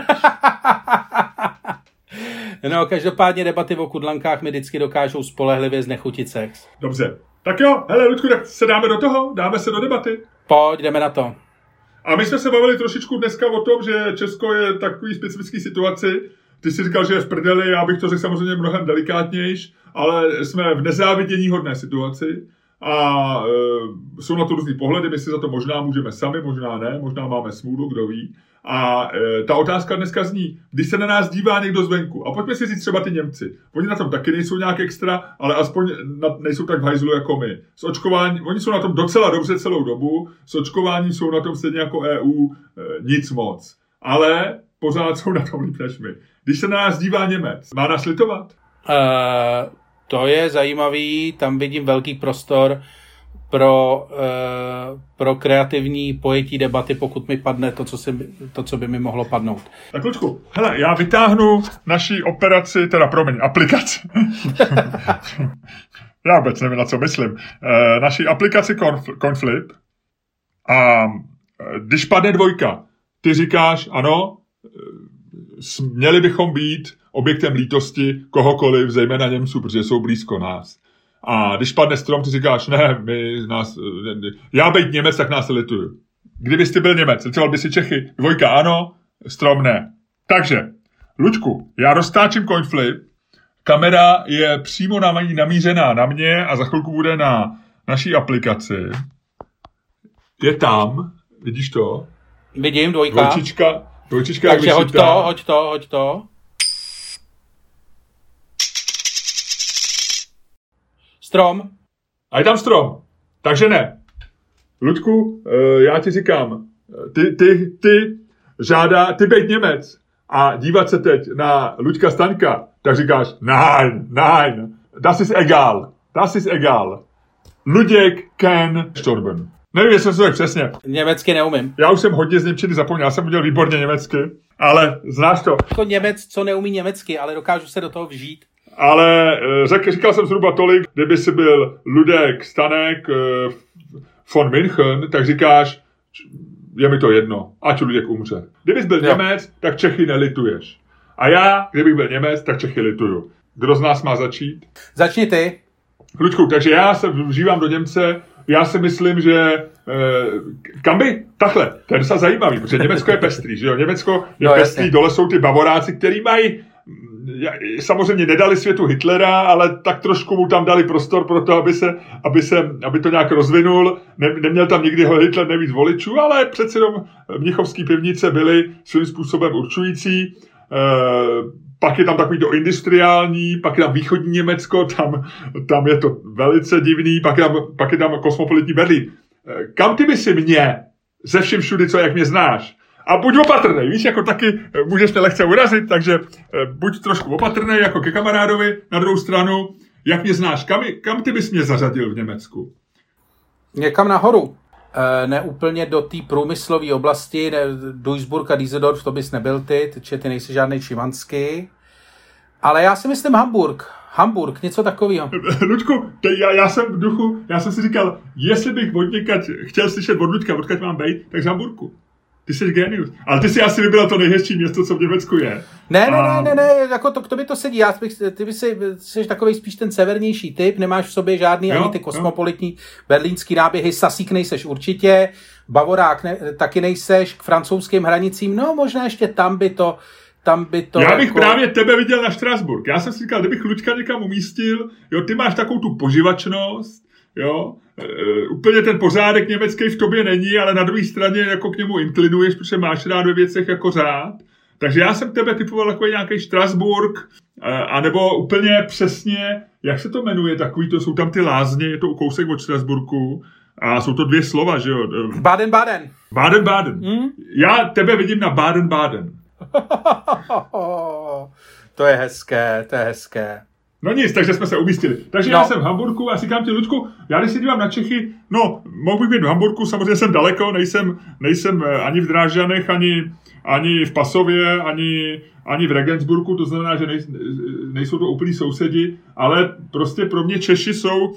No, každopádně debaty o kudlankách mi vždycky dokážou spolehlivě znechutit sex. Dobře. Tak jo, hele, Luďku, tak se dáme do toho, dáme se do debaty. Pojď, jdeme na to. A my jsme se bavili trošičku dneska o tom, že Česko je takový specifický situaci. Ty jsi říkal, že je v prdeli, já bych to řekl samozřejmě mnohem delikátnější, ale jsme v nezáviděníhodné situaci a jsou na to různý pohledy, my si za to možná můžeme sami, možná ne, možná máme smůlu, kdo ví. A ta otázka dneska zní, když se na nás dívá někdo zvenku, a pojďme si říct třeba ty Němci, oni na tom taky nejsou nějak extra, ale aspoň nejsou tak v hajzlu jako my. S očkováním, oni jsou na tom docela dobře celou dobu, s očkováním jsou na tom stejně jako EU nic moc, ale pořád jsou na tom líp než my. Když se na nás dívá Němec, má nás litovat? To je zajímavý, tam vidím velký prostor pro kreativní pojetí debaty, pokud mi padne to, co by mi mohlo padnout. Tak Lučku, hele, já vytáhnu naší operaci, aplikaci. Já vůbec nevím, na co myslím. Naší aplikaci Conflip a když padne 2, ty říkáš, ano, měli bychom být objektem lítosti kohokoliv, zejména Němců, protože jsou blízko nás. A když padne strom, ty říkáš, ne, já bejt Němec, tak nás lituju. Kdybys ty byl Němec, litoval by si Čechy, 2 ano, strom ne. Takže, Luďku, já roztáčím coinflip, kamera je přímo namířená na mě a za chvilku bude na naší aplikaci. Je tam, vidíš to? Vidím, 2. Dvojčička, takže jak vyšitá. Hoď to. Strom. A je tam strom. Takže ne. Luďku, já ti říkám, ty žádá, ty bejt Němec a dívat se teď na Luďka Staňka, tak říkáš nein, das ist egal. Luděk kann sterben. Nevím, jestli to tak přesně. Německy neumím. Já už jsem hodně z němčiny zapomněl, já jsem udělal výborně německy, ale znáš to. To Němec, co neumí německy, ale dokážu se do toho vžít. Ale říkal jsem zhruba tolik, kdyby si byl Luděk Staněk von München, tak říkáš, je mi to jedno, ať Luděk umře. Kdybys byl Němec, tak Čechy nelituješ. A já, kdybych byl Němec, tak Čechy lituju. Kdo z nás má začít? Začni ty. Luďku, takže já se vžívám do Němce, já si myslím, že takhle, to je docela zajímavý, protože Německo je pestrý, že jo? Německo je pestrý, dole jsou ty Bavoráci, který mají samozřejmě nedali světu Hitlera, ale tak trošku mu tam dali prostor pro to, aby to nějak rozvinul. Neměl tam nikdy Hitler nejvíc voličů, ale přeci jenom mnichovský pivnice byly svým způsobem určující. Pak je tam takový to industriální, pak je tam východní Německo, tam je to velice divný, pak je tam kosmopolitní Berlín. Kam ty by si mě, ze všem všudy, co jak mě znáš, A buď opatrnej, víš, jako taky můžeš tě lehce urazit, takže buď trošku opatrnej, jako ke kamarádovi. Na druhou stranu, jak mě znáš, kam ty bys mě zařadil v Německu? Někam nahoru. Ne úplně do té průmyslové oblasti, Duisburg a Düsseldorf, to bys nebyl ty nejsi žádnej šimanský. Ale já si myslím Hamburg, něco takového. Luďku, já jsem v duchu, já jsem si říkal, jestli bych odněkať chtěl slyšet od Luďka, odkud mám být, tak z Hamburku. Ty jsi genius. Ale ty si asi vybral to nejhezčí město, co v Německu je. Ne, jako to by to sedí. Ty jsi takovej spíš ten severnější typ, nemáš v sobě žádný ani ty kosmopolitní berlínský náběhy, sasík nejseš určitě, bavorák taky nejseš, k francouzským hranicím, no možná ještě tam by to... Já bych jako... právě tebe viděl na Štrasburg. Já jsem si říkal, kdybych Luďka někam umístil, jo, ty máš takovou tu poživačnost, jo, úplně ten pořádek německý v tobě není, ale na druhé straně jako k němu inklinuješ, protože máš rád ve věcech jako řád. Takže já jsem tebe typoval takový nějaký Štrasburg, anebo úplně přesně, jak se to jmenuje, takový to, jsou tam ty lázně, je to kousek od Štrasburku a jsou to 2 slova, že jo. Baden-Baden. Baden-Baden. Hmm? Já tebe vidím na Baden-Baden. To je hezké. No nic, takže jsme se umístili. Takže no. Já jsem v Hamburku a říkám ti, Luďku, já když si dívám na Čechy, no, mohl bych být v Hamburku, samozřejmě jsem daleko, nejsem ani v Drážďanech, ani v Pasově, ani v Regensburku, to znamená, že nejsou to úplní sousedi, ale prostě pro mě Češi jsou,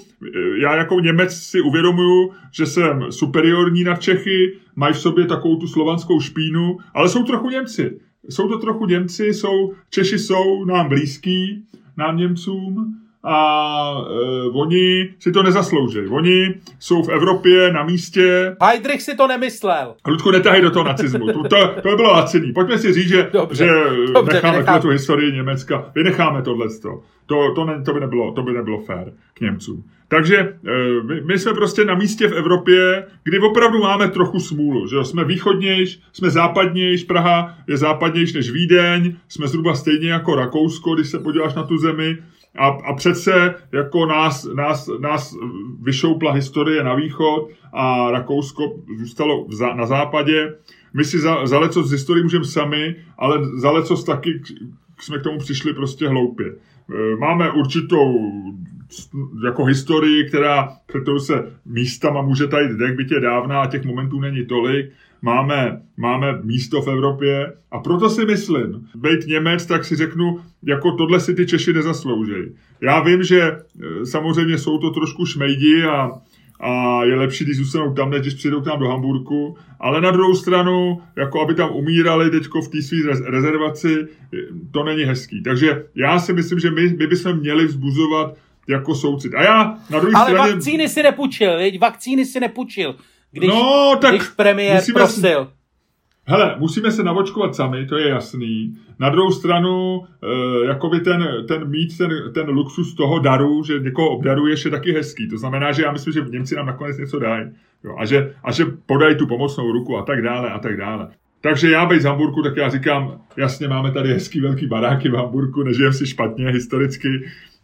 já jako Němec si uvědomuju, že jsem superiorní nad Čechy, mají v sobě takovou tu slovanskou špínu, ale jsou trochu Němci. Češi jsou nám blízký, nám Němcům, a oni si to nezaslouží. Oni jsou v Evropě na místě. Heydrich si to nemyslel. Ludku, netahej do toho nacismu. To bylo laciný. Pojďme si říct, že necháme tu historii Německa. Vynecháme tohleto. To by nebylo fér k Němcům. Takže my jsme prostě na místě v Evropě, kdy opravdu máme trochu smůlu. Že jsme východnější, jsme západnější, Praha je západnější než Vídeň, jsme zhruba stejně jako Rakousko, když se podíváš na tu zemi. A přece jako nás vyšoupla historie na východ a Rakousko zůstalo na západě. My si za lecos z historii můžeme sami, ale za lecos taky jsme k tomu přišli prostě hloupě. Máme určitou jako historii, kterou se místama může tady dělat, byť je dávná a těch momentů není tolik. Máme místo v Evropě a proto si myslím, být Němec, tak si řeknu, jako tohle si ty Češi nezasloužejí. Já vím, že samozřejmě jsou to trošku šmejdi a je lepší, když zůstanou tam, než když přijdou k nám do Hamburku, ale na druhou stranu, jako aby tam umírali teďko v té své rezervaci, to není hezký. Takže já si myslím, že my bychom měli vzbuzovat jako soucit. A já na druhé straně... Ale vakcíny si nepůjčil. Když premiér prosil. Musíme se navočkovat sami, to je jasný. Na druhou stranu, jakoby ten luxus toho daru, že někoho obdaruješ, je taky hezký. To znamená, že já myslím, že v Němci nám nakonec něco dají. A že podají tu pomocnou ruku a tak dále. Takže já bejt z Hamburku, tak já říkám, jasně, máme tady hezký velký baráky v Hamburku, nežijeme si špatně historicky,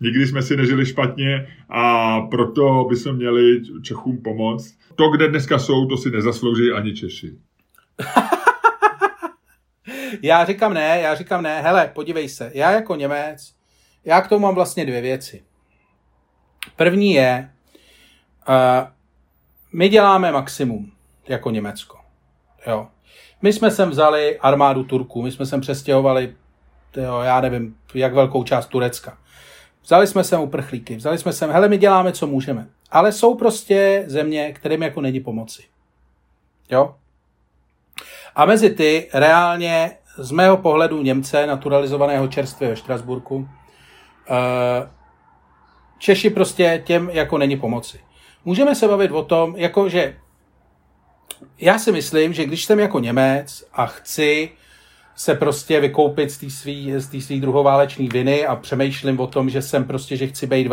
nikdy jsme si nežili špatně a proto bychom měli Čechům pomoct. To, kde dneska jsou, to si nezaslouží ani Češi. Já říkám ne. Hele, podívej se, já jako Němec, já k tomu mám vlastně 2 věci. První je, my děláme maximum jako Německo, jo. My jsme sem vzali armádu Turků, my jsme sem přestěhovali, já nevím, jak velkou část Turecka. Vzali jsme sem uprchlíky, hele, my děláme, co můžeme. Ale jsou prostě země, kterým jako není pomoci. Jo? A mezi ty reálně z mého pohledu Němce, naturalizovaného čerstvě ve Štrasburku, Češi prostě těm jako není pomoci. Můžeme se bavit o tom, jakože já si myslím, že když jsem jako Němec a chci se prostě vykoupit z té svý druhováleční viny a přemýšlím o tom, že jsem prostě, že chci být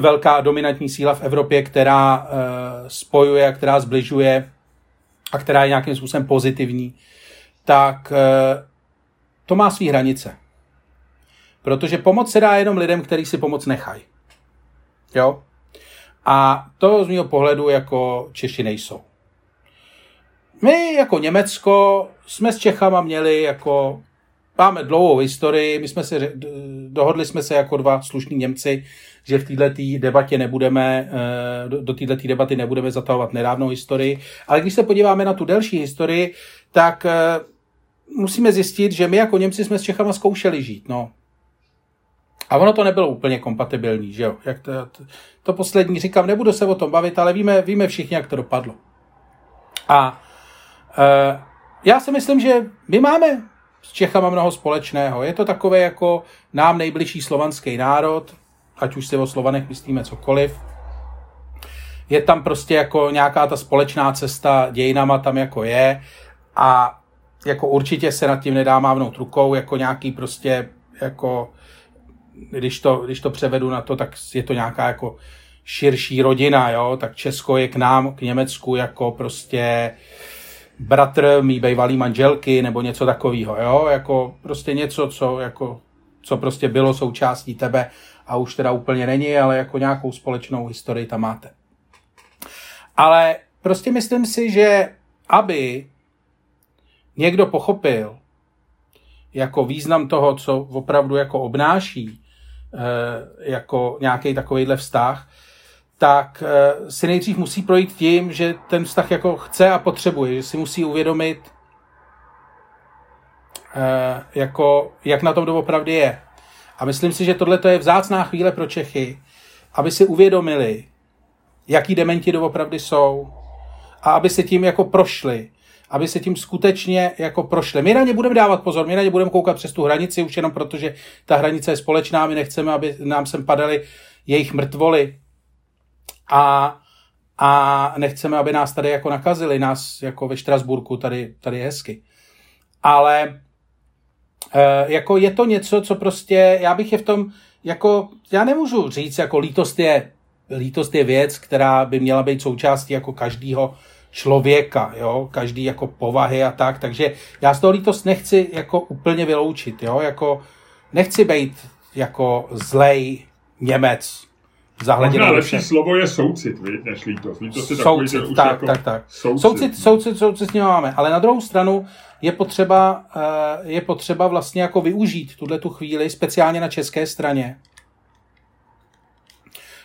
velká dominantní síla v Evropě, která spojuje a která zbližuje a která je nějakým způsobem pozitivní, tak to má svý hranice. Protože pomoc se dá jenom lidem, kteří si pomoc nechají. Jo? A to z mého pohledu jako Češi nejsou. My jako Německo jsme s Čechama měli jako, máme dlouhou historii, my jsme se, dohodli jsme se jako dva slušní Němci, že v této debatě nebudeme, do této debaty nebudeme zatahovat nedávnou historii. Ale když se podíváme na tu delší historii, tak musíme zjistit, že my jako Němci jsme s Čechama zkoušeli žít, no. A ono to nebylo úplně kompatibilní, že jo. Jak to poslední říkám, nebudu se o tom bavit, ale víme všichni, jak to dopadlo. A já si myslím, že my máme s Čechama mnoho společného. Je to takové jako nám nejbližší slovanský národ, ať už si o Slovanech myslíme cokoliv. Je tam prostě jako nějaká ta společná cesta dějinama tam jako je a jako určitě se nad tím nedá mávnout rukou, jako nějaký prostě jako když to převedu na to, tak je to nějaká jako širší rodina, jo, tak Česko je k nám, k Německu jako prostě bratr mý bývalý manželky nebo něco takového, jo, jako prostě něco, co prostě bylo součástí tebe a už teda úplně není, ale jako nějakou společnou historii tam máte. Ale prostě myslím si, že aby někdo pochopil jako význam toho, co opravdu jako obnáší jako nějaký takovejhle vztah, tak si nejdřív musí projít tím, že ten vztah jako chce a potřebuje, že si musí uvědomit, jako, jak na tom doopravdy je. A myslím si, že tohle je vzácná chvíle pro Čechy, aby si uvědomili, jaký dementi doopravdy jsou a aby se tím jako prošli. Aby se tím skutečně jako prošli. My na ně budeme dávat pozor, my na ně budeme koukat přes tu hranici, už jenom protože ta hranice je společná, my nechceme, aby nám sem padaly jejich mrtvoly a nechceme, aby nás tady jako nakazili, nás jako ve Štrasburku, tady je hezky. Ale jako je to něco, co prostě, já bych je v tom, jako, já nemůžu říct, jako lítost je věc, která by měla být součástí jako každého člověka, jo, každý jako povahy a tak, takže já z toho lítost nechci jako úplně vyloučit, jo, jako nechci být jako zlej Němec. Možná lepší slovo je soucit, než lítost. Lítost je takový, že už tak, jako tak. Soucit s ním máme, ale na druhou stranu je potřeba vlastně jako využít tuhletu chvíli, speciálně na české straně,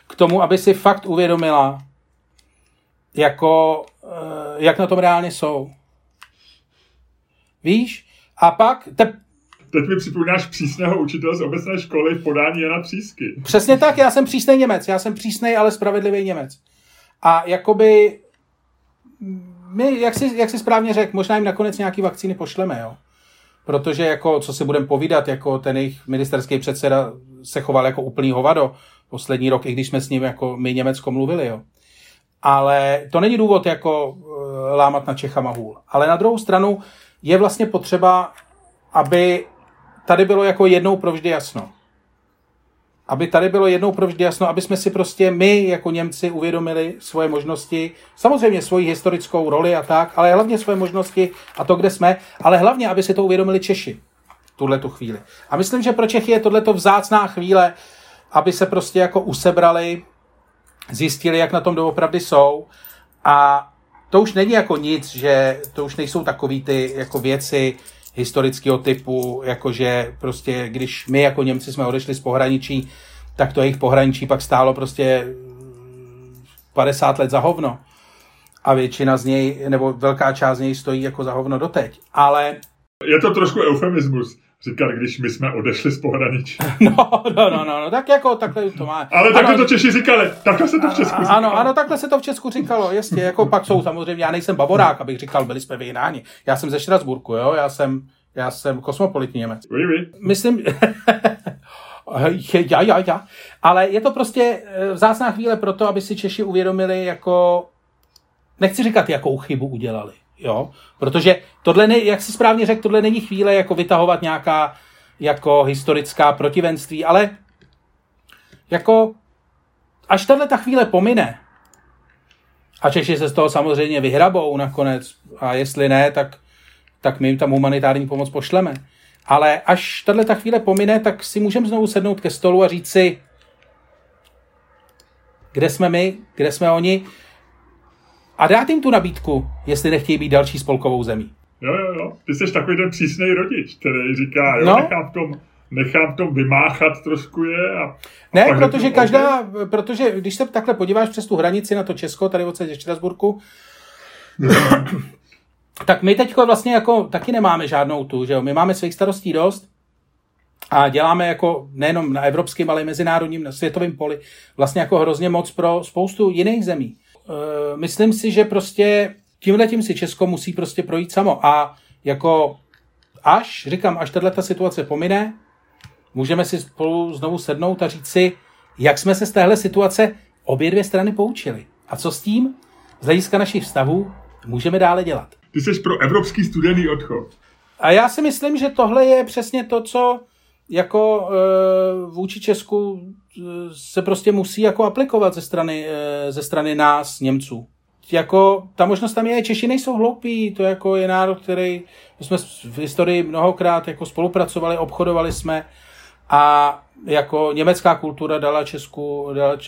k tomu, aby si fakt uvědomila, jako, jak na tom reálně jsou. Víš? A pak... Teď mi připomínáš přísného učitele z obecné školy v podání Jana Třísky. Přesně tak, já jsem přísnej Němec. Já jsem přísnej, ale spravedlivý Němec. A jakoby... My, jak jsi správně řekl, možná jim nakonec nějaký vakcíny pošleme, jo? Protože, jako, co si budeme povídat, jako ten jejich ministerský předseda se choval jako úplný hovado poslední rok, i když jsme s ním, jako my Německo mluvili, jo? Ale to není důvod jako lámat na Čechama hůl. Ale na druhou stranu je vlastně potřeba, aby tady bylo jako jednou provždy jasno. Aby tady bylo jednou provždy jasno, aby jsme si prostě my jako Němci uvědomili svoje možnosti, samozřejmě svoji historickou roli a tak, ale hlavně svoje možnosti a to, kde jsme, ale hlavně, aby si to uvědomili Češi v tuhletu chvíli. A myslím, že pro Čechy je tohleto vzácná chvíle, aby se prostě jako usebrali, zjistili, jak na tom doopravdy jsou a to už není jako nic, že to už nejsou takový ty jako věci historického typu, jakože prostě když my jako Němci jsme odešli z pohraničí, tak to jejich pohraničí pak stálo prostě 50 let za hovno a většina z něj, nebo velká část z něj stojí jako za hovno doteď, ale... Je to trošku eufemismus. Říkat, když my jsme odešli z pohraničí. No, tak jako takhle to má. Ale takhle to Češi říkali, takhle se to v Česku říkalo. Ano, takhle se to v Česku říkalo, jistě, jako pak jsou samozřejmě, já nejsem Bavorák, abych říkal, byli jsme vyhnáni. Já jsem ze Štrasburku, jo, já jsem kosmopolitní Němec. Oui. Myslím, já. Ale je to prostě vzácná chvíle pro to, aby si Češi uvědomili, jako, nechci říkat, jakou chybu udělali. Jo, protože tohle, jak jsi správně řekl, tohle není chvíle jako vytahovat nějaká jako historická protivenství, ale jako až tahle ta chvíle pomine a Češi se z toho samozřejmě vyhrabou nakonec a jestli ne, tak my jim tam humanitární pomoc pošleme. Ale až tahle ta chvíle pomine, tak si můžeme znovu sednout ke stolu a říct si, kde jsme my, kde jsme oni, a dát jim tu nabídku, jestli nechtějí být další spolkovou zemí. Jo. Ty jsi takový ten přísnej rodič, který říká, jo, no? nechám v tom vymáchat trošku je. A ne, protože když se takhle podíváš přes tu hranici na to Česko, tady odsaď ze Štrasburku, tak my teď vlastně jako taky nemáme žádnou tu, že jo? My máme svých starostí dost a děláme jako nejenom na evropském, ale i mezinárodním, na světovém poli vlastně jako hrozně moc pro spoustu jiných zemí. Myslím si, že prostě tímhletím si Česko musí prostě projít samo a jako až tato situace pomine, můžeme si spolu znovu sednout a říct si, jak jsme se z téhle situace obě dvě strany poučili. A co s tím? Z hlediska našich vztahů můžeme dále dělat. Ty jsi pro evropský studený odchod. A já si myslím, že tohle je přesně to, co jako vůči Česku se prostě musí jako aplikovat ze strany nás, Němců. Jako ta možnost tam je, Češi nejsou hloupí, to jako je národ, který jsme v historii mnohokrát jako spolupracovali, obchodovali jsme a jako německá kultura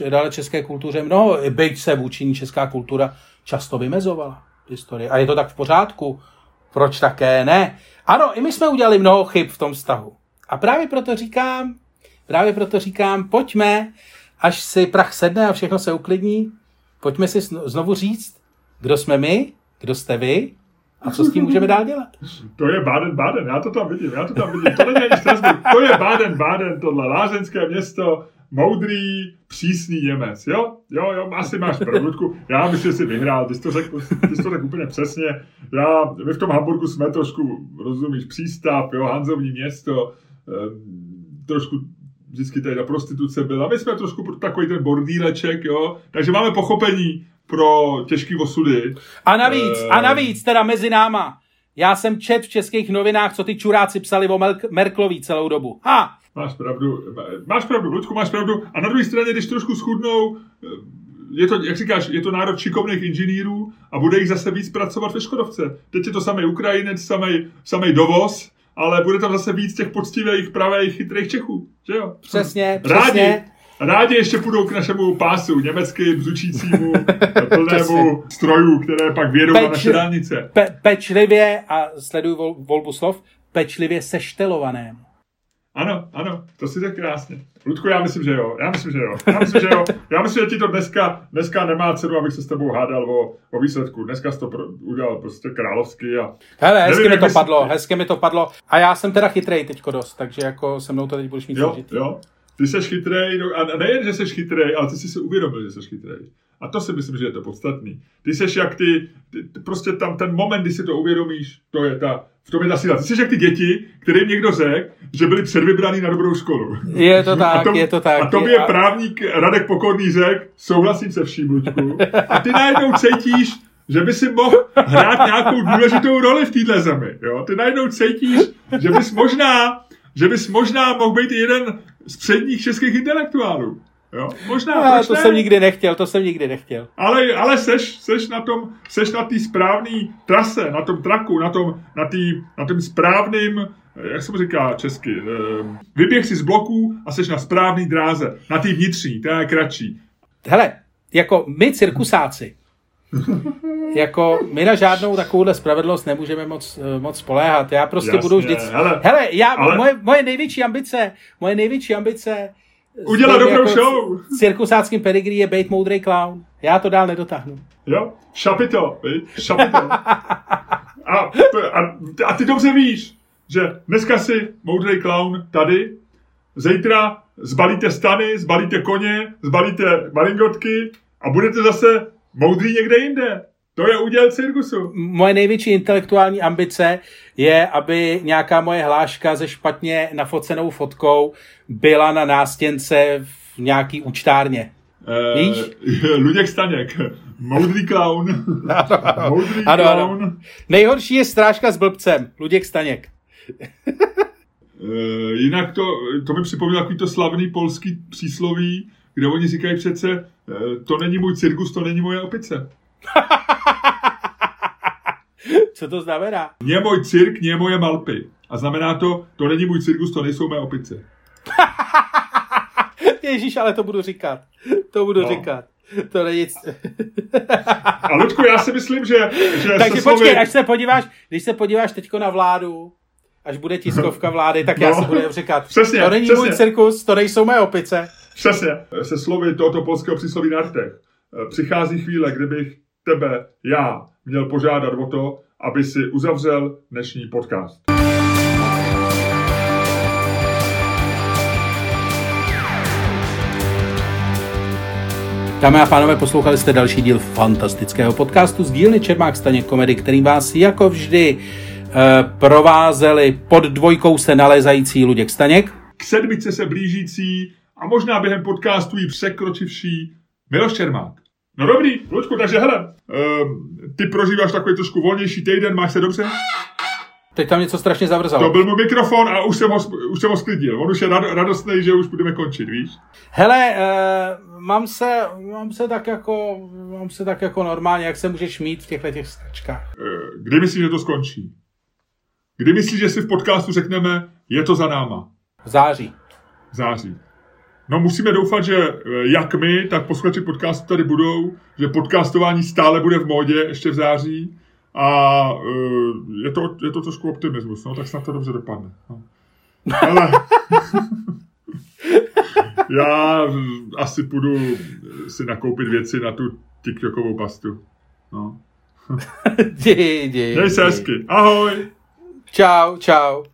dala české kultuře mnoho, byť se vůči ní česká kultura často vymezovala v historii. A je to tak v pořádku, proč také ne? Ano, i my jsme udělali mnoho chyb v tom vztahu. A právě proto říkám, pojďme, až si prach sedne a všechno se uklidní, pojďme si znovu říct, kdo jsme my, kdo jste vy a co s tím můžeme dál dělat. To je Baden-Baden, já to tam vidím. To není Strasburg, to je Baden-Baden, tohle lázeňské město, moudrý, přísný Němec. Jo, asi máš pravdu. Já myslím, že jsi vyhrál, ty jsi to řekl úplně přesně. My v tom Hamburgu jsme trošku, rozumíš, přístav, jo, hanzovní město, trošku vždycky tady na prostituce byla. My jsme trošku takový ten bordíleček, jo. Takže máme pochopení pro těžký osudy. A navíc, teda mezi náma. Já jsem čet v českých novinách, co ty čuráci psali o Merklový celou dobu. Ha! Máš pravdu, Ludku, máš pravdu. A na druhé straně, když trošku schudnou, je to, jak říkáš, je to národ šikovných inženýrů a bude jich zase víc pracovat ve Škodovce. Teď je to samej Ukrajinec, samej dovoz, ale bude tam zase víc těch poctivých, pravých, chytrých Čechů, že jo? Přesně. Rádi ještě půjdou k našemu pásu, německy bzučícímu, plnému strojů, které pak vědou na naše dálnice. Pečlivě, a sleduju volbu slov, pečlivě seštelovanému. Ano, to si řekl krásně. Ludku, já myslím, že jo. Já myslím, že ti to dneska nemá cenu, abych se s tebou hádal o výsledku. Dneska jsi to udělal prostě královsky. Hele, hezky mi to padlo. A já jsem teda chytrej teďko dost, takže jako se mnou to teď budeš mít složitý. Jo. Ty jsi chytrej, a nejen, že jsi chytrej, ale ty jsi si uvědomil, že jsi chytrej. A to si myslím, že je to podstatný. Ty jsi jak ty prostě tam ten moment, kdy si to uvědomíš, v tom je ta síla. Ty jsi jak ty děti, kterým někdo řekl, že byli předvybraný na dobrou školu. Je to tak. A tobě právník Radek Pokorný řekl, souhlasím se vším, Luďku. A ty najednou cítíš, že by si mohl hrát nějakou důležitou roli v této zemi. Jo? Ty najednou cítíš, že bys možná mohl být jeden z předních českých intelektuálů. Jo? Možná, to ne? jsem nikdy nechtěl. Ale seš na té správné trase, na tom traku, na tom správným, jak se mu říká česky, vyběh si z bloků a seš na správný dráze, na té vnitřní, to je kratší. Hele, jako my cirkusáci, jako my na žádnou takovouhle spravedlnost nemůžeme moc spoléhat. Já prostě jasně, budu vždycky... Moje největší ambice udělat dobrou jako show. Cirkusáckým pedigree je bejt moudrej clown. Já to dál nedotáhnu. Jo, šapito. A ty dobře víš, že dneska si moudrej clown tady, zítra zbalíte stany, zbalíte koně, zbalíte maringotky a budete zase moudrý někde jinde. To je úděl cirkusu. Moje největší intelektuální ambice je, aby nějaká moje hláška ze špatně nafocenou fotkou byla na nástěnce v nějaký účtárně. Víš? Luděk Staněk. Moudrý clown. Ano. Nejhorší je strážka s blbcem. Luděk Staněk. Jinak to mi připomíná takovýto slavný polský přísloví, kde oni říkají přece, to není můj cirkus, to není moje opice. Co to znamená? Mě můj cirk, mě moje malpy. A znamená to není můj cirkus, to nejsou mé opice. Ježíš, ale to budu říkat. To není... A Ludku, já si myslím, že takže počkej, když se podíváš teďko na vládu, až bude tiskovka vlády, tak já si budu říkat. Přesně, to není můj cirkus, to nejsou moje opice. Přesně. Se slovy tohoto polského přísloví nartech. Přichází chvíle, kdybych tebe, já, měl požádat o to, aby si uzavřel dnešní podcast. Dámy a pánové, poslouchali jste další díl fantastického podcastu z dílny Čermák Staněk Komedy, který vás jako vždy provázeli pod dvojkou se nalézající Luděk Staněk. K sedmičce se blížící a možná během podcastu ji překročivší Miloš Čermák. No dobrý, Luďku, takže hele, ty prožíváš takový trošku volnější týden, máš se dobře? Teď tam něco strašně zavrzalo. To byl můj mikrofon a už jsem ho sklidil. On už je radostný, že už budeme končit, víš? Hele, mám se tak jako normálně, jak se můžeš mít v těchto těch stačkách. Kdy myslíš, že to skončí? Kdy myslíš, že si v podcastu řekneme, je to za náma? V září. No musíme doufat, že jak my, tak posluchači podcastu tady budou, že podcastování stále bude v módě ještě v září. A je to trošku optimismus, no, tak snad to dobře dopadne. No. Ale já asi půjdu si nakoupit věci na tu tiktokovou pastu. No. Děj se hezky. Ahoj. Čau.